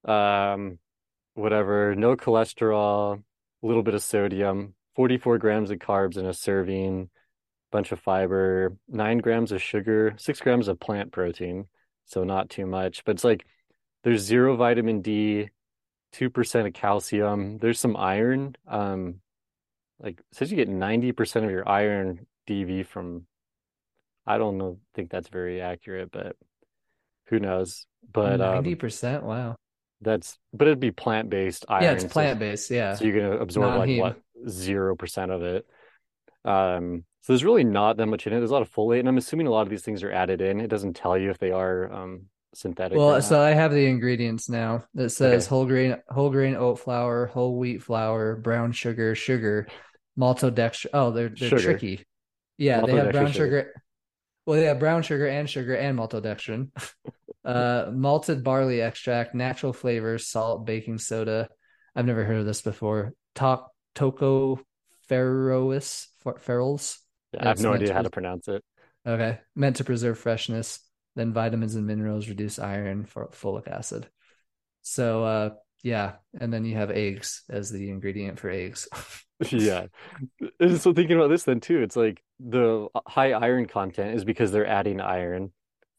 whatever, no cholesterol, a little bit of sodium, 44 grams of carbs in a serving, bunch of fiber, 9 grams of sugar, 6 grams of plant protein. So not too much, but it's like, there's 0 vitamin D, 2% of calcium. There's some iron, like it says you get 90% of your iron DV from, I don't know, think that's very accurate, but who knows? But 90%, wow. But it'd be plant-based iron. Yeah, it's plant-based. Yeah. So you're gonna absorb non-heme. 0% of it. So there's really not that much in it. There's a lot of folate, and I'm assuming a lot of these things are added in. It doesn't tell you if they are synthetic. Well, so I have the ingredients now. That says whole grain oat flour, whole wheat flour, brown sugar, maltodextrin. Oh, they're tricky. Yeah, they have brown sugar. Well, they have brown sugar and maltodextrin, malted barley extract, natural flavors, salt, baking soda. I've never heard of this before. Tocopherols. I have no idea how to pronounce it. Okay. Meant to preserve freshness. Then vitamins and minerals, reduce iron, for folic acid. So, yeah. And then you have eggs as the ingredient for eggs. Yeah. So thinking about this then too, it's like the high iron content is because they're adding iron.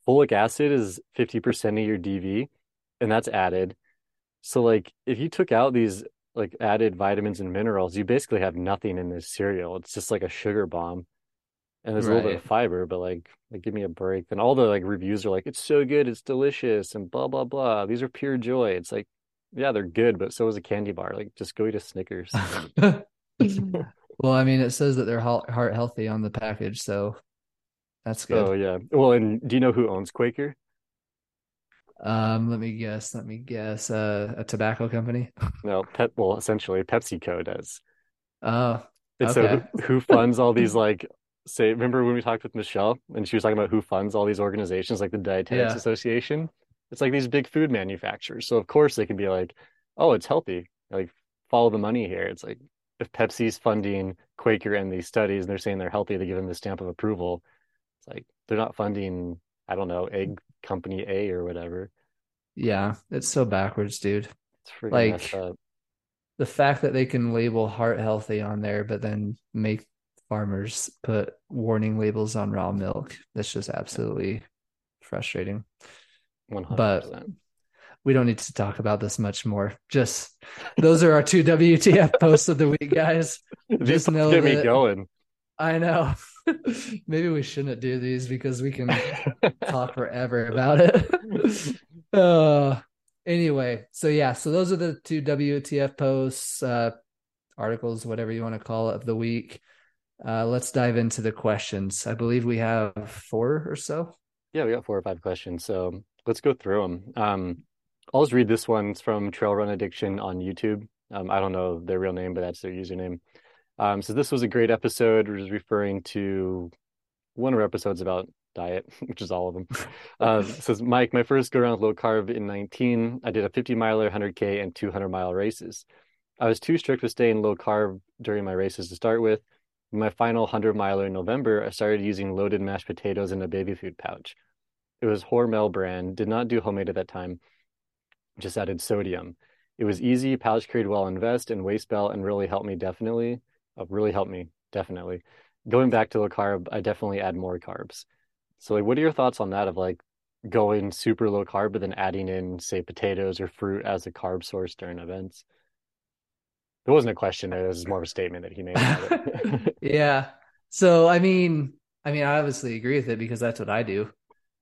Folic acid is 50% of your DV, and that's added. So like if you took out these like added vitamins and minerals, you basically have nothing in this cereal. It's just like a sugar bomb. And there's a little bit of fiber, but like give me a break. And all the like reviews are like, it's so good, it's delicious, and blah, blah, blah. These are pure joy. It's like, yeah, they're good, but so is a candy bar. Like just go eat a Snickers. Well, I mean, it says that they're heart healthy on the package, so that's good. Oh, yeah. Well, and do you know who owns Quaker? Let me guess. A tobacco company? No, essentially PepsiCo does. Oh, okay. So who funds all these, like, say, remember when we talked with Michelle and she was talking about who funds all these organizations, like the Dietitian's Association? It's like these big food manufacturers. So, of course, they can be like, oh, it's healthy. Like, follow the money here. It's like, if Pepsi's funding Quaker and these studies and they're saying they're healthy, they give them the stamp of approval. It's like they're not funding, I don't know, egg company A or whatever. Yeah, it's so backwards, dude. It's freaking messed up. The fact that they can label heart healthy on there, but then make farmers put warning labels on raw milk. That's just absolutely frustrating. 100%. But we don't need to talk about this much more. Just those are our 2 WTF posts of the week, guys. Just know get me going. I know. Maybe we shouldn't do these because we can talk forever about it. Anyway, so yeah, so those are the 2 WTF posts, articles, whatever you want to call it, of the week. Let's dive into the questions. I believe we have 4 or so. Yeah, we got 4 or 5 questions. So Let's go through them. I'll just read this one. It's from Trail Run Addiction on YouTube. I don't know their real name, but that's their username. So this was a great episode. We're just referring to one of our episodes about diet, which is all of them. It says, Mike, my first go around with low carb in 2019, I did a 50 miler, 100K and 200 mile races. I was too strict with staying low carb during my races to start with. In my final 100 miler in November, I started using loaded mashed potatoes in a baby food pouch. It was Hormel brand, did not do homemade at that time, just added sodium. It was easy, pouch carried well in vest and waist belt, and really helped me definitely. Really helped me, definitely. Going back to low carb, I definitely add more carbs. So like, what are your thoughts on that of like going super low carb, but then adding in, say, potatoes or fruit as a carb source during events? There wasn't a question there. This is more of a statement that he made about it. Yeah. So, I mean, I obviously agree with it because that's what I do.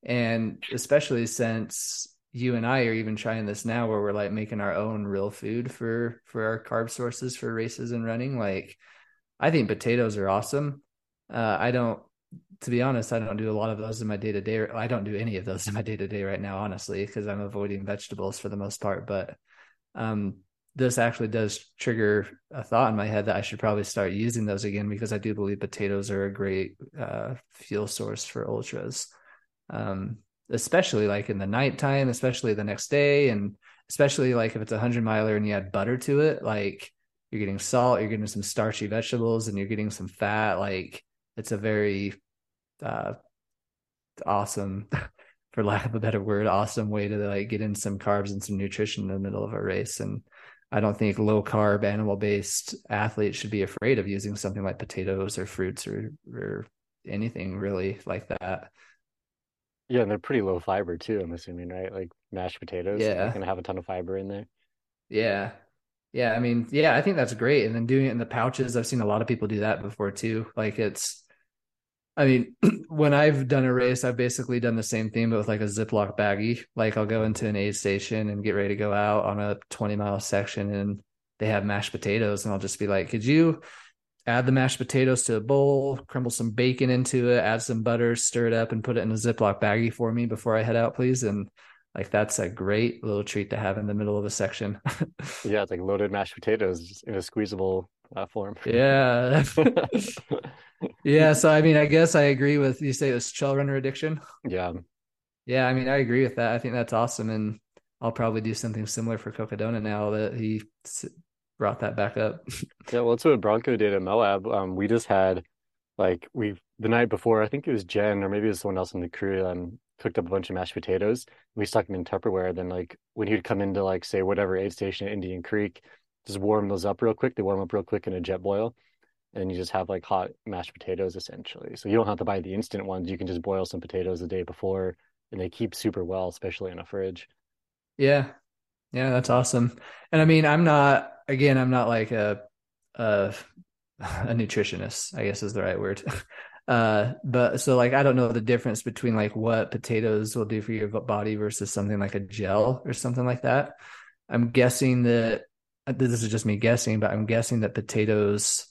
And especially since you and I are even trying this now where we're like making our own real food for our carb sources for races and running. Like, I think potatoes are awesome. To be honest, I don't do a lot of those in my day-to-day. I don't do any of those in my day-to-day right now, honestly, because I'm avoiding vegetables for the most part. But this actually does trigger a thought in my head that I should probably start using those again, because I do believe potatoes are a great fuel source for ultras, especially like in the nighttime, especially the next day. And especially like if it's 100 miler and you add butter to it, like you're getting salt, you're getting some starchy vegetables, and you're getting some fat. Like, it's a very awesome, for lack of a better word, awesome way to like get in some carbs and some nutrition in the middle of a race. And I don't think low carb animal based athletes should be afraid of using something like potatoes or fruits or anything really like that. Yeah. And they're pretty low fiber too, I'm assuming, right? Like mashed potatoes. Yeah. They're gonna have a ton of fiber in there. Yeah. Yeah. I mean, yeah, I think that's great. And then doing it in the pouches, I've seen a lot of people do that before too. Like when I've done a race, I've basically done the same thing, but with like a Ziploc baggie. Like, I'll go into an aid station and get ready to go out on a 20 mile section, and they have mashed potatoes. And I'll just be like, could you add the mashed potatoes to a bowl, crumble some bacon into it, add some butter, stir it up, and put it in a Ziploc baggie for me before I head out, please? And like, that's a great little treat to have in the middle of a section. Yeah. It's like loaded mashed potatoes in a squeezable platform. Yeah. Yeah. So, I mean, I guess I agree with, you say it was Trail Runner Addiction. Yeah. Yeah. I mean, I agree with that. I think that's awesome. And I'll probably do something similar for Cocodona now that he brought that back up. Yeah. Well, that's what Bronco did at Moab. We just had the night before, I think it was Jen or maybe it was someone else in the crew, cooked up a bunch of mashed potatoes. We stuck them in Tupperware. Then when he'd come into say whatever aid station at Indian Creek, just warm those up real quick. They warm up real quick in a jet boil, and you just have hot mashed potatoes essentially. So you don't have to buy the instant ones. You can just boil some potatoes the day before, and they keep super well, especially in a fridge. Yeah. Yeah. That's awesome. And I mean, I'm not like a nutritionist, I guess is the right word. But so I don't know the difference between what potatoes will do for your body versus something like a gel or something like that. I'm guessing that this is just me guessing, but I'm guessing that potatoes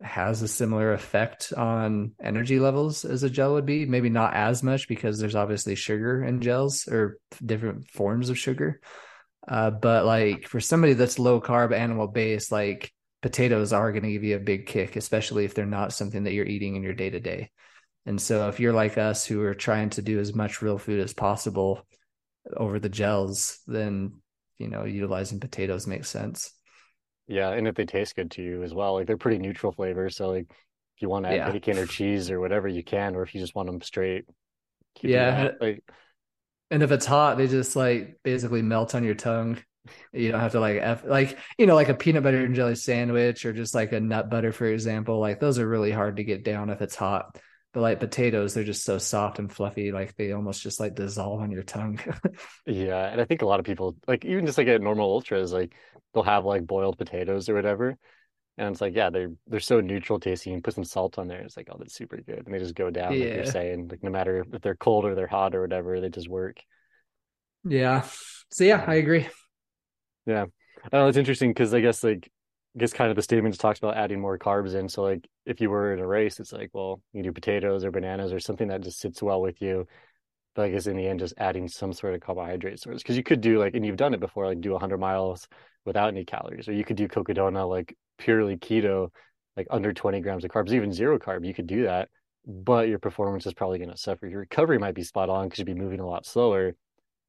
has a similar effect on energy levels as a gel would be. Maybe not as much, because there's obviously sugar in gels or different forms of sugar. But for somebody that's low carb animal based, potatoes are going to give you a big kick, especially if they're not something that you're eating in your day to day. And so if you're like us, who are trying to do as much real food as possible over the gels, then, utilizing potatoes makes sense. Yeah. And if they taste good to you as well, they're pretty neutral flavors. So if you want to add bacon or cheese or whatever, you can, or if you just want them straight. And if it's hot, they just basically melt on your tongue. You don't have to a peanut butter and jelly sandwich, or just a nut butter, for example. Those are really hard to get down if it's hot, but potatoes, they're just so soft and fluffy, they almost just dissolve on your tongue. Yeah. And I think a lot of people, even just at normal ultras, they'll have boiled potatoes or whatever, and it's they're so neutral tasting. You put some salt on there, it's oh, that's super good, and they just go down. Yeah. Like you're saying, no matter if they're cold or they're hot or whatever, they just work. Yeah. So yeah, I agree. Yeah. I don't know, it's interesting because I guess kind of the statement just talks about adding more carbs in. So if you were in a race, it's well, you do potatoes or bananas or something that just sits well with you. But I guess in the end, just adding some sort of carbohydrate source, because you could do like, and you've done it before, like do 100 miles without any calories, or you could do Cocodona, like purely keto, like under 20 grams of carbs, even zero carb. You could do that, but your performance is probably going to suffer. Your recovery might be spot on because you'd be moving a lot slower,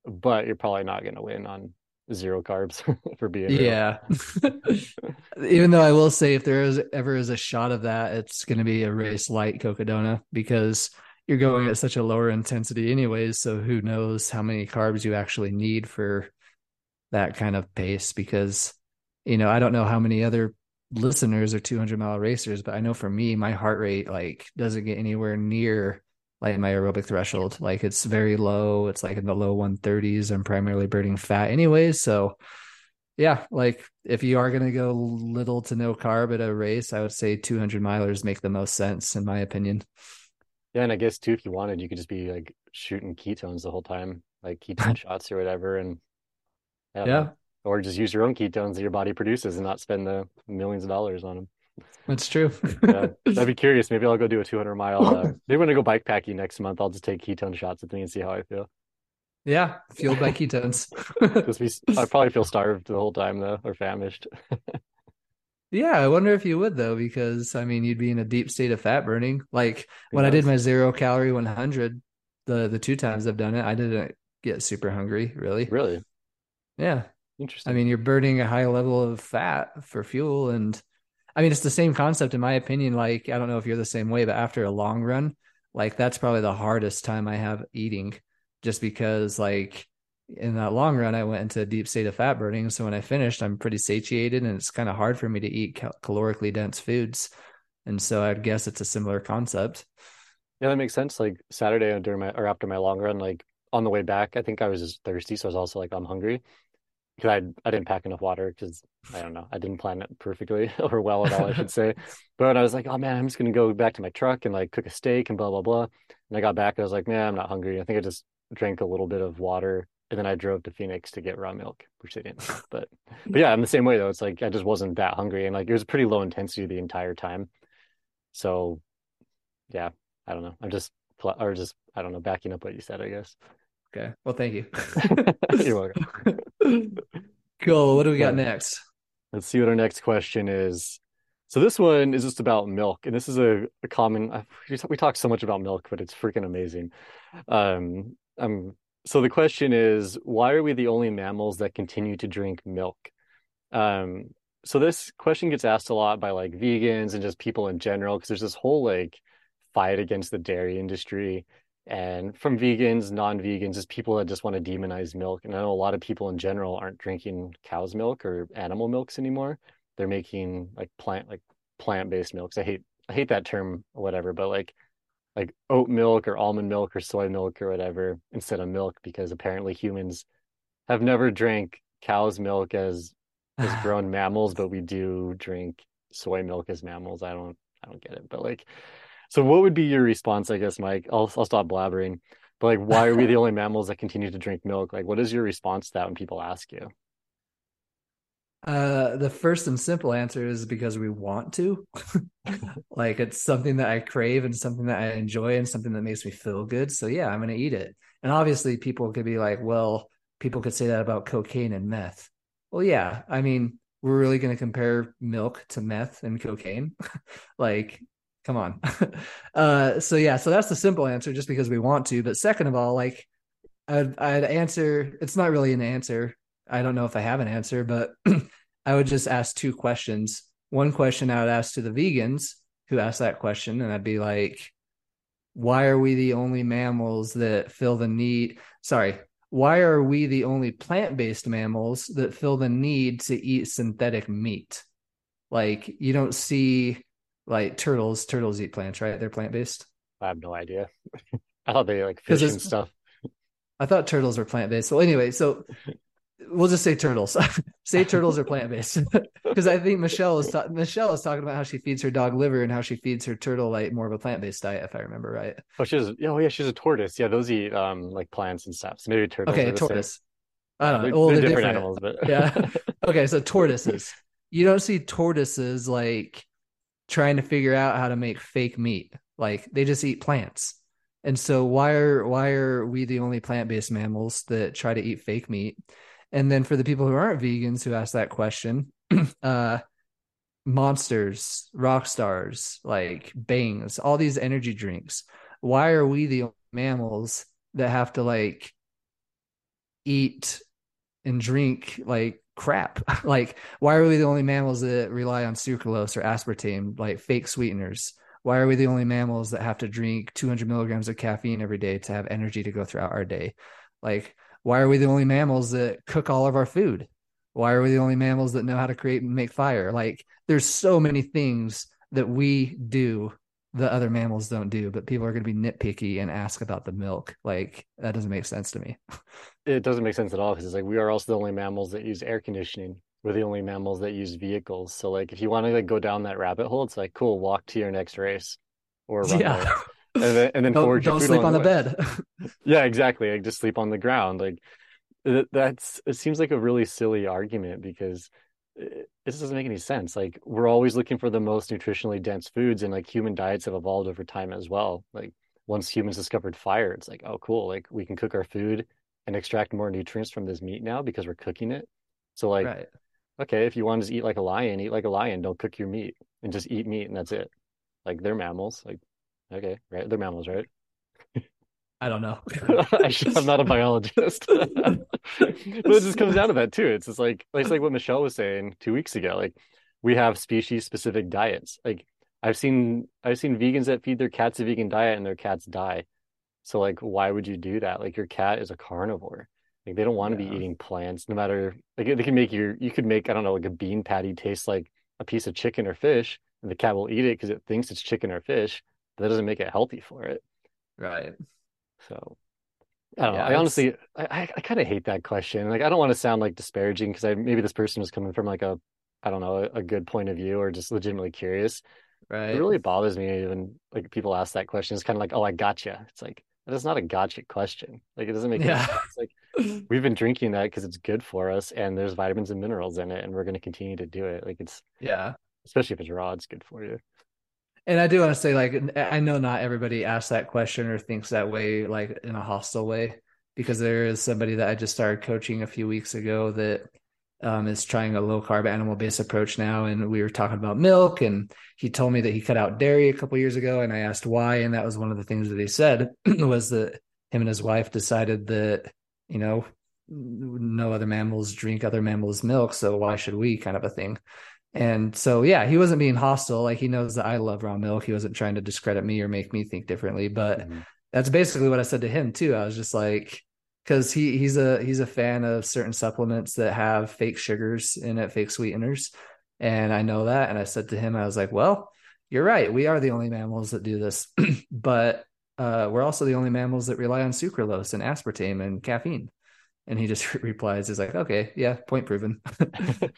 but you're probably not going to win on zero carbs for being Even though I will say, if there is ever is a shot of that, it's going to be a race light Cocodona, because you're going at such a lower intensity anyways. So who knows how many carbs you actually need for that kind of pace? Because, you know, I don't know how many other listeners are 200 mile racers, but I know for me, my heart rate like doesn't get anywhere near like my aerobic threshold. Like it's very low. It's like in the low 130s. I'm primarily burning fat anyways. So yeah, like if you are going to go little to no carb at a race, I would say 200 milers make the most sense in my opinion. Yeah. And I guess too, if you wanted, you could just be like shooting ketones the whole time, like ketone shots or whatever. And or just use your own ketones that your body produces and not spend the millions of dollars on them. That's true. I'd be curious. Maybe I'll go do a 200 mile. Maybe when I go bikepacking next month, I'll just take ketone shots at me and see how I feel. Yeah. Fueled by ketones. I probably feel starved the whole time though, or famished. Yeah, I wonder if you would though, because I mean, you'd be in a deep state of fat burning. Like when I did my 0 calorie 100, the two times I've done it, I didn't get super hungry really. Really? Yeah. Interesting. I mean, you're burning a high level of fat for fuel. And I mean, it's the same concept in my opinion. Like, I don't know if you're the same way, but after a long run, like that's probably the hardest time I have eating, just because like in that long run, I went into a deep state of fat burning. So when I finished, I'm pretty satiated and it's kind of hard for me to eat calorically dense foods. And so I'd guess it's a similar concept. Yeah, that makes sense. Like Saturday during my, or after my long run, like on the way back, I think I was just thirsty. So I was also like, I'm hungry because I didn't pack enough water because I don't know. I didn't plan it perfectly or well at all, I should say. But I was like, oh man, I'm just going to go back to my truck and like cook a steak and blah, blah, blah. And I got back and I was like, man, I'm not hungry. I think I just drank a little bit of water. And then I drove to Phoenix to get raw milk, which I didn't. But yeah, I'm the same way though. It's like, I just wasn't that hungry. And like, it was pretty low intensity the entire time. So yeah, I don't know. I don't know, backing up what you said, I guess. Okay. Well, thank you. You're welcome. Cool. What do we got next? Let's see what our next question is. So this one is just about milk. And this is a common, we talk so much about milk, but it's freaking amazing. So the question is, why are we the only mammals that continue to drink milk? So this question gets asked a lot by like vegans and just people in general, because there's this whole like fight against the dairy industry, and from vegans, non-vegans, just people that just want to demonize milk. And I know a lot of people in general aren't drinking cow's milk or animal milks anymore. They're making like plant-based milks. I hate that term, whatever, but like oat milk or almond milk or soy milk or whatever instead of milk, because apparently humans have never drank cow's milk as grown mammals, but we do drink soy milk as mammals. I don't get it. But like, so what would be your response, I guess, Mike? I'll stop blabbering. But like, why are we the only mammals that continue to drink milk? Like, what is your response to that when people ask you? The first and simple answer is because we want to. Like it's something that I crave and something that I enjoy and something that makes me feel good. So yeah, I'm going to eat it. And obviously people could be like, well, people could say that about cocaine and meth. Well, yeah, I mean, we're really going to compare milk to meth and cocaine. Like, come on. So yeah, so that's the simple answer, just because we want to. But second of all, like I'd answer, it's not really an answer. I don't know if I have an answer, but I would just ask two questions. One question I would ask to the vegans who asked that question, and I'd be like, why are we the only plant-based mammals that feel the need to eat synthetic meat? Like, you don't see like turtles eat plants, right? They're plant-based. I have no idea. I thought they like fish and stuff. I thought turtles were plant-based. Well, anyway, so we'll just say turtles. Say turtles are plant-based, because I think Michelle is talking about how she feeds her dog liver and how she feeds her turtle like more of a plant-based diet, if I remember right. Oh, she's a tortoise. Yeah, those eat like plants and stuff. So maybe turtles. Okay, tortoise. I don't know. They're different animals, but yeah. Okay, so tortoises. You don't see tortoises like trying to figure out how to make fake meat. Like they just eat plants. And so why are we the only plant-based mammals that try to eat fake meat? And then for the people who aren't vegans who ask that question, Monsters, rock stars, like Bangs, all these energy drinks. Why are we the only mammals that have to like eat and drink like crap? Like, why are we the only mammals that rely on sucralose or aspartame, like fake sweeteners? Why are we the only mammals that have to drink 200 milligrams of caffeine every day to have energy to go throughout our day? Like, why are we the only mammals that cook all of our food? Why are we the only mammals that know how to create and make fire? Like, there's so many things that we do that other mammals don't do, but people are going to be nitpicky and ask about the milk. Like, that doesn't make sense to me. It doesn't make sense at all, because it's like, we are also the only mammals that use air conditioning. We're the only mammals that use vehicles. So like, if you want to like go down that rabbit hole, it's like, cool, walk to your next race or run. Yeah. And then don't sleep on the bed. Yeah, exactly. Like, just sleep on the ground. Like, it seems like a really silly argument, because it doesn't make any sense. Like, we're always looking for the most nutritionally dense foods, and like human diets have evolved over time as well. Like, once humans discovered fire, it's like, oh cool, like we can cook our food and extract more nutrients from this meat now because we're cooking it. So like, right. Okay, if you want to eat like a lion, don't cook your meat and just eat meat, and that's it. Like, they're mammals. Like, okay, right, they're mammals, right? I don't know. I'm not a biologist. But it just comes down to that too. It's just like, what Michelle was saying 2 weeks ago. Like, we have species specific diets. Like, I've seen vegans that feed their cats a vegan diet and their cats die. So like, why would you do that? Like, your cat is a carnivore. Like, they don't want to be eating plants, no matter, like, they can make you could make, I don't know, like a bean patty taste like a piece of chicken or fish, and the cat will eat it because it thinks it's chicken or fish, but that doesn't make it healthy for it. Right. So I don't know. I honestly kind of hate that question. Like, I don't want to sound like disparaging, because maybe this person was coming from like a good point of view, or just legitimately curious. Right. It really bothers me when like people ask that question. It's kind of like, oh, I gotcha. It's like, that's not a gotcha question. Like, it doesn't make any sense. Like, we've been drinking that because it's good for us, and there's vitamins and minerals in it, and we're going to continue to do it. Like, it's especially if it's raw, it's good for you. And I do want to say, like, I know not everybody asks that question or thinks that way, like in a hostile way, because there is somebody that I just started coaching a few weeks ago that is trying a low carb animal based approach now. And we were talking about milk, and he told me that he cut out dairy a couple of years ago. And I asked why. And that was one of the things that he said was that him and his wife decided that, you know, no other mammals drink other mammals' milk, so why should we, kind of a thing. And so, yeah, he wasn't being hostile. Like, he knows that I love raw milk. He wasn't trying to discredit me or make me think differently, but that's basically what I said to him too. I was just like, cause he's a fan of certain supplements that have fake sugars in it, fake sweeteners. And I know that. And I said to him, I was like, well, you're right. We are the only mammals that do this, but we're also the only mammals that rely on sucralose and aspartame and caffeine. And he just replies, he's like, okay, yeah, point proven.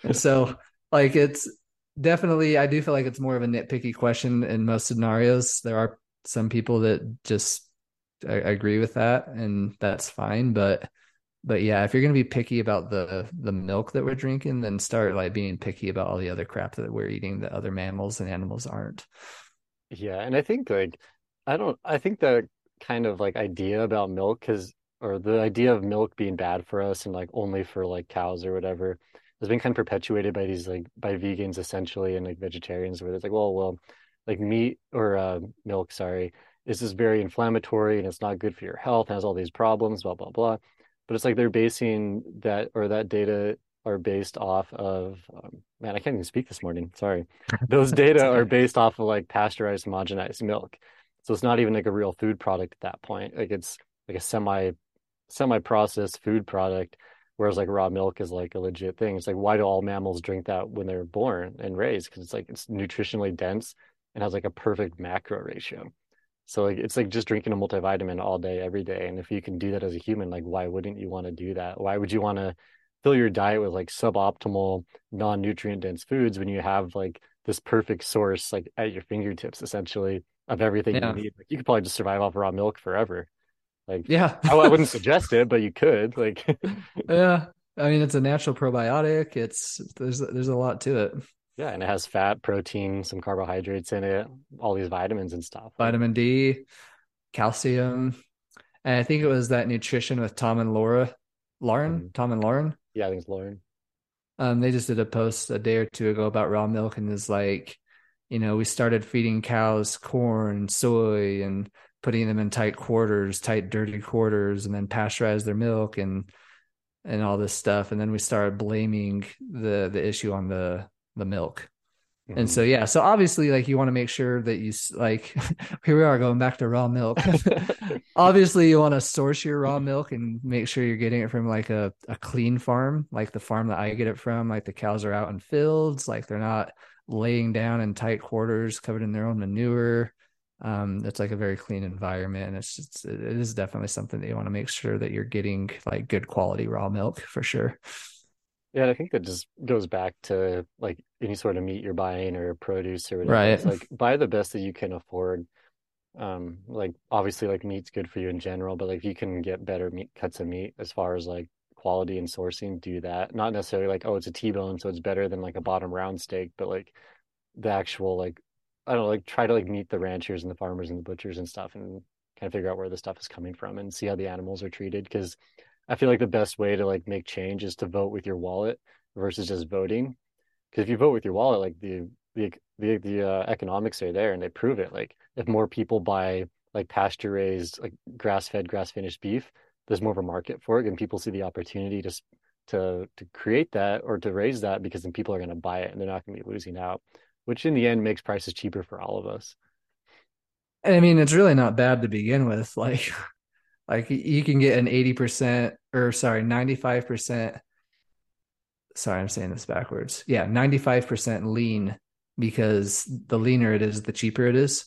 And so, like, it's definitely, I do feel like it's more of a nitpicky question in most scenarios. There are some people that just I agree with that, and that's fine. But yeah, if you're going to be picky about the milk that we're drinking, then start like being picky about all the other crap that we're eating that other mammals and animals aren't. Yeah. And I think like, I think the kind of like idea about milk or the idea of milk being bad for us and like only for like cows or whatever, has been kind of perpetuated by these like by vegans essentially, and like vegetarians, where it's like, well, like meat or milk, sorry, is just very inflammatory and it's not good for your health, has all these problems, blah blah blah. But it's like they're basing that, or that data are based off of man, I can't even speak this morning. Sorry, those data are based off of like pasteurized homogenized milk. So it's not even like a real food product at that point. Like it's like a semi processed food product. Whereas like raw milk is like a legit thing. It's like, why do all mammals drink that when they're born and raised? Because it's like it's nutritionally dense and has like a perfect macro ratio. So like it's like just drinking a multivitamin all day, every day. And if you can do that as a human, like why wouldn't you want to do that? Why would you want to fill your diet with like suboptimal, non-nutrient dense foods when you have like this perfect source like at your fingertips essentially of everything you need? Like, you could probably just survive off raw milk forever. Like, yeah, I wouldn't suggest it, but you could. Like, yeah, I mean, it's a natural probiotic. There's a lot to it. Yeah, and it has fat, protein, some carbohydrates in it, all these vitamins and stuff. Vitamin D. calcium. And I think it was that Nutrition with Tom and Lauren, mm-hmm. Tom and Lauren. Yeah, I think it's Lauren. They just did a post a day or two ago about raw milk, and is like, you know, we started feeding cows corn, soy, and putting them in tight, dirty quarters, and then pasteurize their milk and all this stuff. And then we started blaming the issue on the milk. Mm-hmm. And so, yeah, so obviously, like, you want to make sure that you, like, here we are going back to raw milk. Obviously, you want to source your raw milk and make sure you're getting it from like a clean farm, like the farm that I get it from, like the cows are out in fields, like they're not laying down in tight quarters covered in their own manure. It's like a very clean environment, and it's just, it is definitely something that you want to make sure that you're getting like good quality raw milk for sure. Yeah, and I think that just goes back to like any sort of meat you're buying or produce or whatever. Right. It's like, buy the best that you can afford. Like obviously, like, meat's good for you in general, but like if you can get better meat cuts of meat as far as like quality and sourcing, do that. Not necessarily like, oh, it's a T-bone, so it's better than like a bottom round steak, but like the actual, like, I don't know, like, try to like meet the ranchers and the farmers and the butchers and stuff, and kind of figure out where the stuff is coming from and see how the animals are treated. Because I feel like the best way to like make change is to vote with your wallet versus just voting. Because if you vote with your wallet, like the economics are there and they prove it. Like, if more people buy like pasture raised, like grass-fed, grass-finished beef, there's more of a market for it, and people see the opportunity to create that or to raise that, because then people are going to buy it and they're not going to be losing out, which in the end makes prices cheaper for all of us. I mean, it's really not bad to begin with. Like you can get an 95%. Sorry, I'm saying this backwards. Yeah, 95% lean, because the leaner it is, the cheaper it is.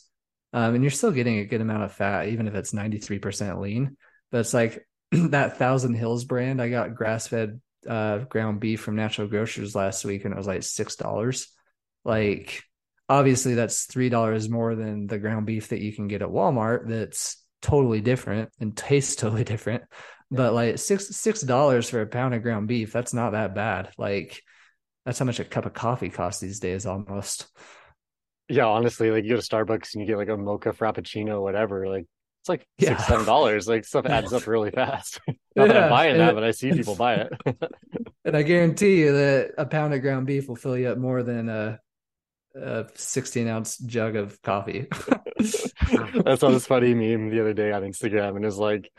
And you're still getting a good amount of fat, even if it's 93% lean. But it's like that Thousand Hills brand. I got grass-fed ground beef from Natural Grocers last week, and it was like $6. Like, obviously, that's $3 more than the ground beef that you can get at Walmart. That's totally different and tastes totally different, but like $6 for a pound of ground beef, that's not that bad. Like, that's how much a cup of coffee costs these days almost. Yeah, honestly, like, you go to Starbucks and you get like a mocha frappuccino, whatever, like it's like $6-7. Like, stuff adds up really fast. Not that I'm buying that, but I see people buy it. And I guarantee you that a pound of ground beef will fill you up more than a 16-ounce jug of coffee. I saw this funny meme the other day on Instagram, and it's like,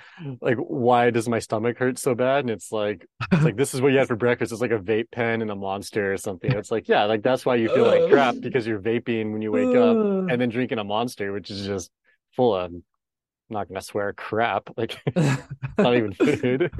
why does my stomach hurt so bad? And it's like, this is what you had for breakfast. It's like a vape pen and a Monster or something. It's like, yeah, like, that's why you feel like crap, because you're vaping when you wake up and then drinking a Monster, which is just full of, I'm not gonna swear, crap. Like, not even food.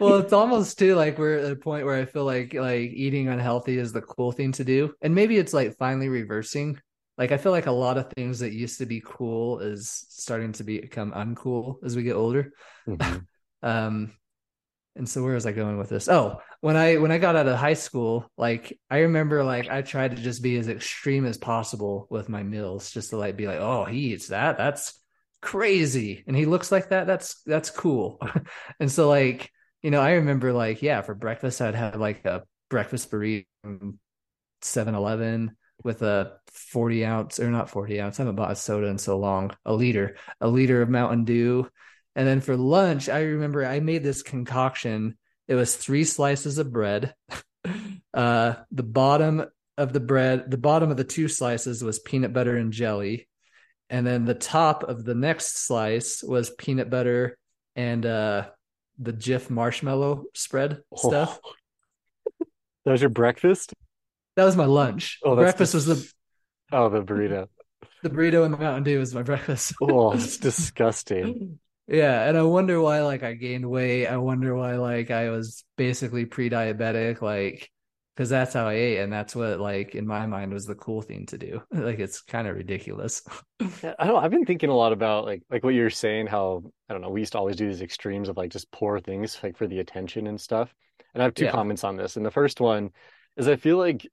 Well, it's almost too like we're at a point where I feel like eating unhealthy is the cool thing to do. And maybe it's like finally reversing. Like, I feel like a lot of things that used to be cool is starting to become uncool as we get older. Mm-hmm. And so where was I going with this? Oh, when I got out of high school, like, I remember, like, I tried to just be as extreme as possible with my meals, just to like be like, oh, he eats that. That's crazy. And he looks like that. That's cool. And so, like, you know, I remember, like, yeah, for breakfast, I'd have like a breakfast burrito from 7-Eleven with a 40-ounce, or not 40-ounce, I haven't bought a soda in so long, a liter of Mountain Dew. And then for lunch, I remember I made this concoction. It was 3 slices of bread. The bottom of the bread, the bottom of the 2 slices was peanut butter and jelly. And then the top of the next slice was peanut butter and the Jif marshmallow spread stuff. That was your breakfast? That was my lunch. Oh, breakfast was the burrito. The burrito and the Mountain Dew was my breakfast. Oh, it's disgusting. Yeah, and I wonder why, like, I gained weight. I wonder why, like, I was basically pre-diabetic, like, because that's how I ate, and that's what, like, in my mind was the cool thing to do. Like, it's kind of ridiculous. Yeah, I've been thinking a lot about like what you're saying, how, I don't know, we used to always do these extremes of like just poor things, like, for the attention and stuff. And I have 2 comments on this. And the first one is, I feel like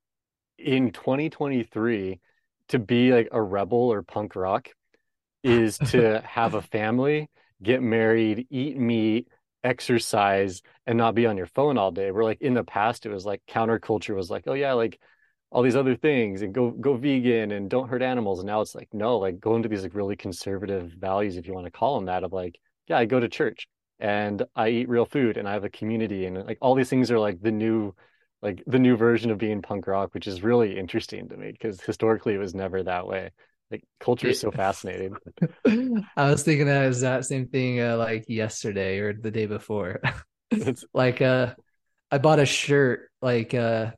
in 2023, to be like a rebel or punk rock is to have a family, get married, eat meat, exercise, and not be on your phone all day. We're like, in the past, it was like counterculture was like, oh yeah, like all these other things and go vegan and don't hurt animals. And now it's like, no, like go into these like really conservative values, if you want to call them that, of like, yeah, I go to church and I eat real food and I have a community. And like all these things are like the new version of being punk rock, which is really interesting to me because historically it was never that way. Like culture is so fascinating. I was thinking that exact same thing like yesterday or the day before. Like I bought a shirt, like you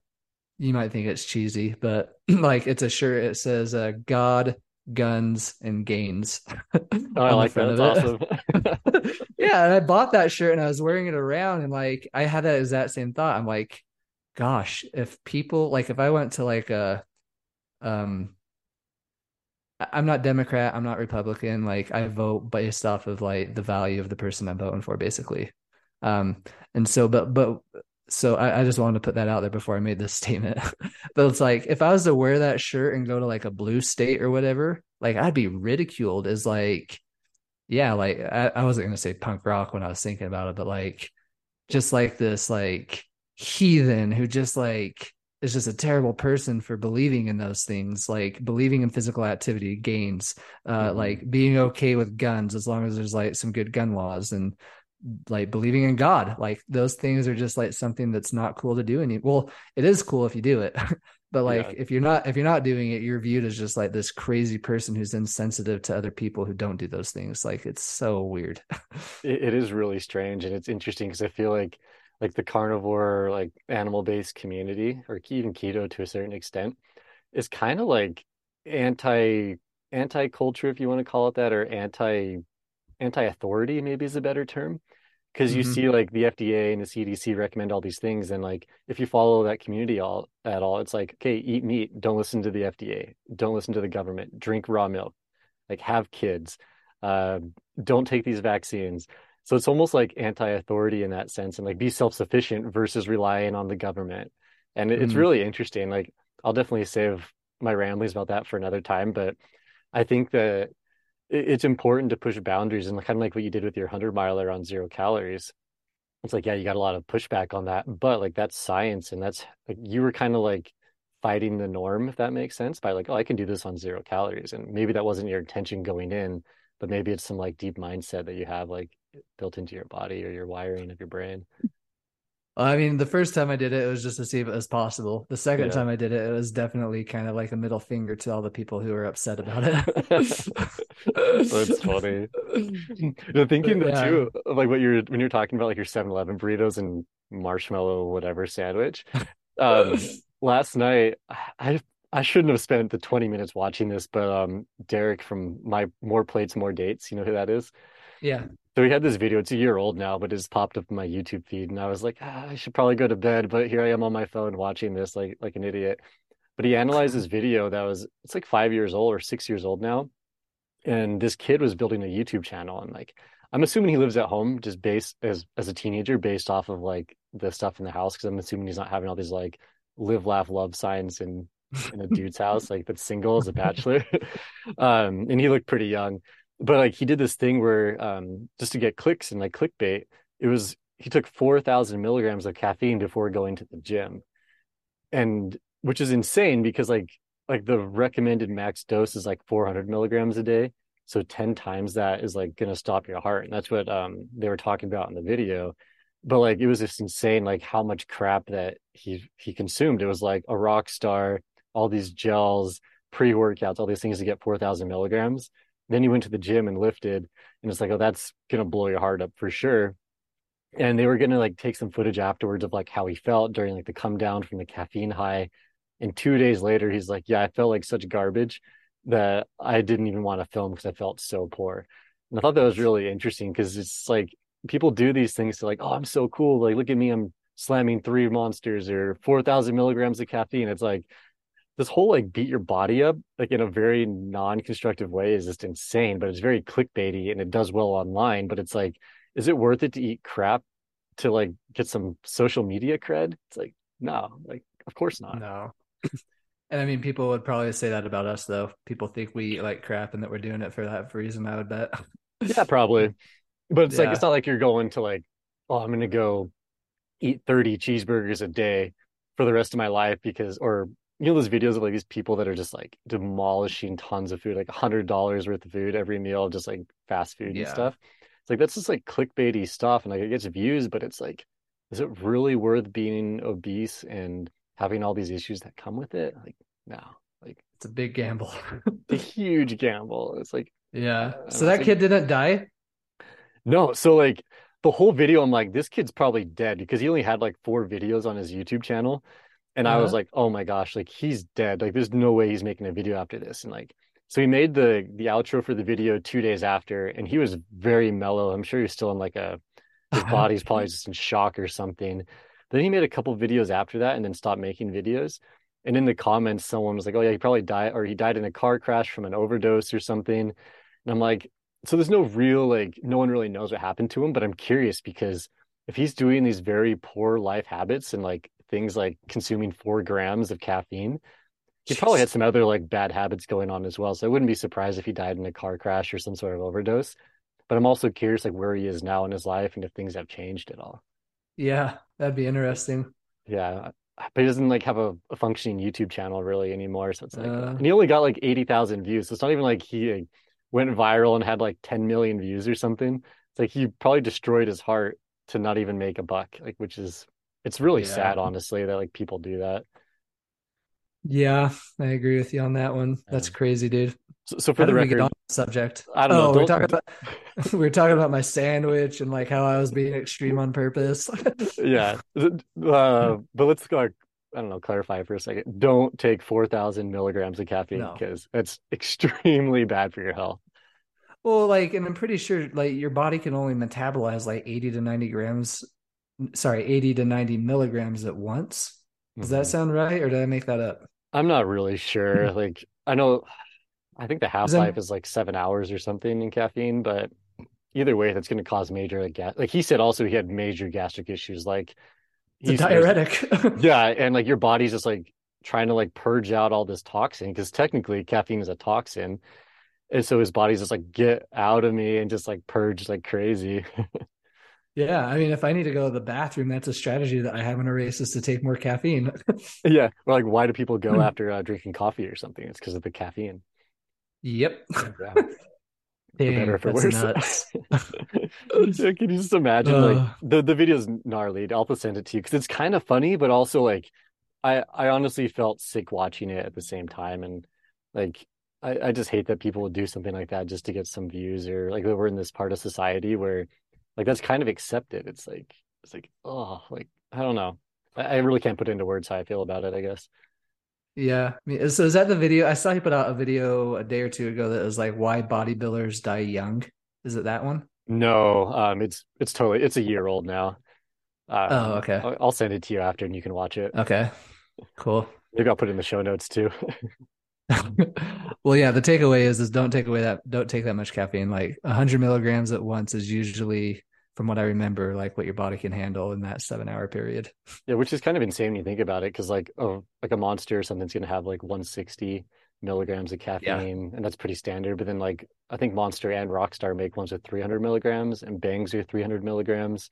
might think it's cheesy, but like it's a shirt. It says God, guns, and gains. Oh, I like that. That's awesome. Yeah, and I bought that shirt and I was wearing it around, and like I had that exact same thought. I'm like, gosh, if people like, if I went to like a I'm not Democrat, I'm not Republican, like I vote based off of like the value of the person I'm voting for, basically. And so, so I just wanted to put that out there before I made this statement. But it's like, if I was to wear that shirt and go to like a blue state or whatever, like I'd be ridiculed as like, yeah, like I wasn't going to say punk rock when I was thinking about it, but like, just like this, like heathen who just like, is just a terrible person for believing in those things, like believing in physical activity, gains, like being okay with guns as long as there's like some good gun laws, and like believing in God. Like those things are just like something that's not cool to do. And well, it is cool if you do it, but like, yeah, if you're not doing it, you're viewed as just like this crazy person who's insensitive to other people who don't do those things. Like, it's so weird. It is really strange. And it's interesting because I feel like the carnivore, like animal-based community, or even keto to a certain extent, is kind of like anti-culture, if you want to call it that, or anti-authority maybe is a better term. Because you see like the FDA and the CDC recommend all these things. And like, if you follow that community at all, it's like, okay, eat meat. Don't listen to the FDA. Don't listen to the government. Drink raw milk. Like have kids. Don't take these vaccines. So it's almost like anti-authority in that sense, and like be self-sufficient versus relying on the government. And it's really interesting. Like I'll definitely save my ramblings about that for another time, but I think that it's important to push boundaries, and kind of like what you did with your 100-miler on 0 calories. It's like, yeah, you got a lot of pushback on that, but like that's science, and that's like you were kind of like fighting the norm, if that makes sense, by like, oh, I can do this on 0 calories. And maybe that wasn't your intention going in, but maybe it's some like deep mindset that you have like built into your body or your wiring of your brain. I mean, the first time I did it, it was just to see if it was possible. The second time I did it, it was definitely kind of like a middle finger to all the people who were upset about it. That's funny. Thinking that too, like what you're, when you're talking about like your 7-Eleven burritos and marshmallow whatever sandwich, last night I shouldn't have spent the 20 minutes watching this, but Derek from my More Plates, More Dates, you know who that is? Yeah. So we had this video, it's a year old now, but it's popped up in my YouTube feed. And I was like, I should probably go to bed, but here I am on my phone watching this like an idiot. But he analyzed this video that was, it's like 5 years old or 6 years old now. And this kid was building a YouTube channel. And like, I'm assuming he lives at home just based as a teenager based off of like the stuff in the house. Cause I'm assuming he's not having all these like live, laugh, love signs in a dude's house, like that's single as a bachelor. And he looked pretty young. But like he did this thing where just to get clicks and like clickbait, he took 4,000 milligrams of caffeine before going to the gym, and which is insane because like the recommended max dose is like 400 milligrams a day. So 10 times that is like going to stop your heart. And that's what they were talking about in the video. But like, it was just insane, like how much crap that he consumed. It was like a rock star, all these gels, pre-workouts, all these things to get 4,000 milligrams. Then he went to the gym and lifted, and it's like, oh, that's going to blow your heart up for sure. And they were going to like take some footage afterwards of like how he felt during like the come down from the caffeine high. And 2 days later, he's like, yeah, I felt like such garbage that I didn't even want to film because I felt so poor. And I thought that was really interesting because it's like people do these things to like, oh, I'm so cool. Like, look at me, I'm slamming 3 monsters or 4,000 milligrams of caffeine. It's like, this whole like beat your body up like in a very non-constructive way is just insane, but it's very clickbaity and it does well online. But it's like, is it worth it to eat crap to like get some social media cred? It's like, no, like of course not. No. And I mean, people would probably say that about us though. People think we eat like crap and that we're doing it for that reason, I would bet. Yeah, probably. But it's like, it's not like you're going to like, oh, I'm going to go eat 30 cheeseburgers a day for the rest of my life because, or you know those videos of like these people that are just like demolishing tons of food, like $100 worth of food every meal, just like fast food and stuff. It's like, that's just like clickbaity stuff, and like it gets views, but it's like, is it really worth being obese and having all these issues that come with it? Like, no, like it's a big gamble. It's a huge gamble. It's like, yeah. So that kid didn't die? No. So like the whole video, I'm like, this kid's probably dead, because he only had like 4 videos on his YouTube channel. And I was like, oh my gosh, like he's dead. Like there's no way he's making a video after this. And like, so he made the outro for the video 2 days after, and he was very mellow. I'm sure he was still in like his body's probably just in shock or something. Then he made a couple videos after that and then stopped making videos. And in the comments, someone was like, oh yeah, he probably died, or he died in a car crash from an overdose or something. And I'm like, so there's no real, like no one really knows what happened to him, but I'm curious, because if he's doing these very poor life habits and like things like consuming 4 grams of caffeine, he probably had some other like bad habits going on as well. So I wouldn't be surprised if he died in a car crash or some sort of overdose. But I'm also curious like where he is now in his life and if things have changed at all. Yeah, that'd be interesting. Yeah, but he doesn't like have a functioning YouTube channel really anymore. So it's like, and he only got like 80,000 views. So it's not even like he like, went viral and had like 10 million views or something. It's like he probably destroyed his heart to not even make a buck, like, which is, it's really sad, honestly, that like people do that. Yeah, I agree with you on that one. That's crazy, dude. So for the record, on the subject, I don't know. We were talking about my sandwich and like how I was being extreme on purpose. Yeah, but let's go. I don't know. Clarify for a second. Don't take 4,000 milligrams of caffeine, because that's extremely bad for your health. Well, like, and I'm pretty sure like your body can only metabolize like 80 to 90 milligrams at once. Does that sound right? Or did I make that up? I'm not really sure. Like, I think the half-life is like 7 hours or something in caffeine, but either way, that's going to cause major, like he said, also he had major gastric issues. Like he's a diuretic. Yeah. And like your body's just like trying to like purge out all this toxin, because technically caffeine is a toxin. And so his body's just like, get out of me, and just like purge like crazy. Yeah, I mean, if I need to go to the bathroom, that's a strategy that I have in a race, is to take more caffeine. Yeah, or like, why do people go after drinking coffee or something? It's because of the caffeine. Yep. Yeah. Dang, for better or for worse. Nuts. Yeah, can you just imagine? Like the video's gnarly. I'll send it to you, because it's kind of funny, but also like I honestly felt sick watching it at the same time, and like I just hate that people would do something like that just to get some views, or like we're in this part of society where like that's kind of accepted. It's like, oh, like, I don't know. I really can't put into words how I feel about it, I guess. Yeah. So is that the video? I saw you put out a video a day or two ago that was like, why bodybuilders die young. Is it that one? No, it's totally, it's a year old now. Okay. I'll send it to you after and you can watch it. Okay, cool. Maybe I'll put it in the show notes too. Well, yeah, the takeaway is don't take that much caffeine. Like 100 milligrams at once is usually, from what I remember, like what your body can handle in that 7 hour period. Yeah, which is kind of insane when you think about it, because like a Monster or something's going to have like 160 milligrams of caffeine, and that's pretty standard. But then like I think Monster and Rockstar make ones with 300 milligrams, and Bangs are 300 milligrams.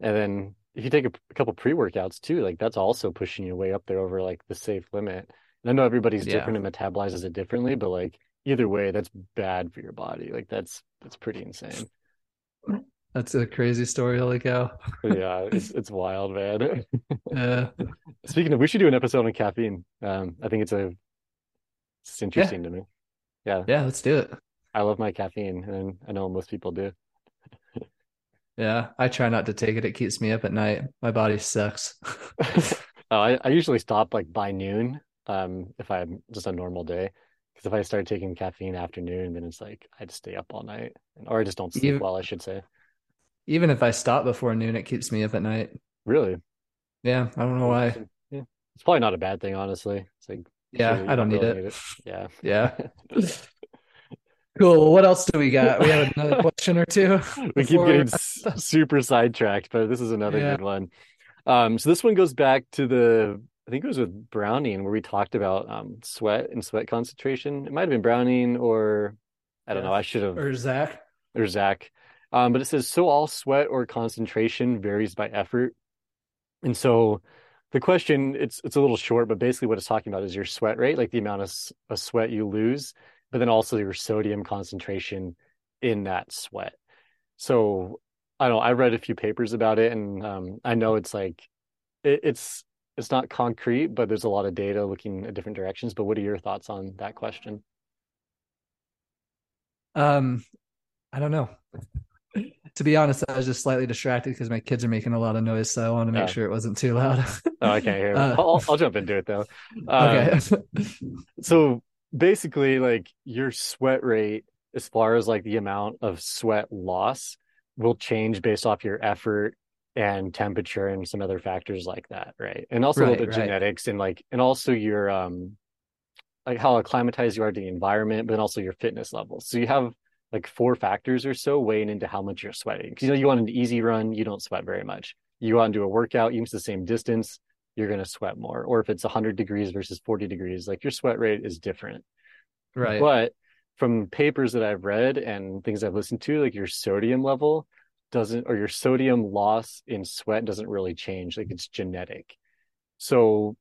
And then if you take a couple pre-workouts too, like that's also pushing you way up there over like the safe limit. I know everybody's different and metabolizes it differently, but like either way, that's bad for your body. Like that's pretty insane. That's a crazy story. Holy cow. Yeah, it's wild, man. Yeah. Speaking of, we should do an episode on caffeine. I think it's interesting to me. Yeah. Yeah, let's do it. I love my caffeine, and I know most people do. Yeah, I try not to take it. It keeps me up at night. My body sucks. I usually stop like by noon. If I'm just a normal day, because if I start taking caffeine afternoon, then it's like I'd stay up all night, or I just don't sleep well, I should say. Even if I stop before noon, it keeps me up at night. Really? Yeah, I don't know why. Yeah. It's probably not a bad thing, honestly. It's like, yeah, I don't need it. Yeah, yeah. Cool. Well, what else do we got? We have another question or two. We keep getting super sidetracked, but this is another good one. So this one goes back to I think it was with Browning, where we talked about sweat and sweat concentration. It might have been Browning, or I don't know. I should have. Or Zach. But it says, so all sweat or concentration varies by effort. And so The question, it's a little short, but basically what it's talking about is your sweat rate, like the amount of sweat you lose, but then also your sodium concentration in that sweat. So I read a few papers about it, and I know it's like, it's not concrete, but there's a lot of data looking at different directions. But what are your thoughts on that question? I don't know. To be honest, I was just slightly distracted because my kids are making a lot of noise, so I wanted to make sure it wasn't too loud. Oh, I can't hear. I'll jump into it though. Okay. So basically, like, your sweat rate, as far as like the amount of sweat loss, will change based off your effort and temperature and some other factors like that, right? And also genetics and also your like how acclimatized you are to the environment, but also your fitness levels. So you have like 4 factors or so weighing into how much you're sweating. Because, you know, you want an easy run, you don't sweat very much. You go out and do a workout, even if it's the same distance, you're going to sweat more. Or if it's 100 degrees versus 40 degrees, like, your sweat rate is different. Right. But from papers that I've read and things I've listened to, like, your sodium level doesn't, or your sodium loss in sweat doesn't really change. Like, it's genetic. So,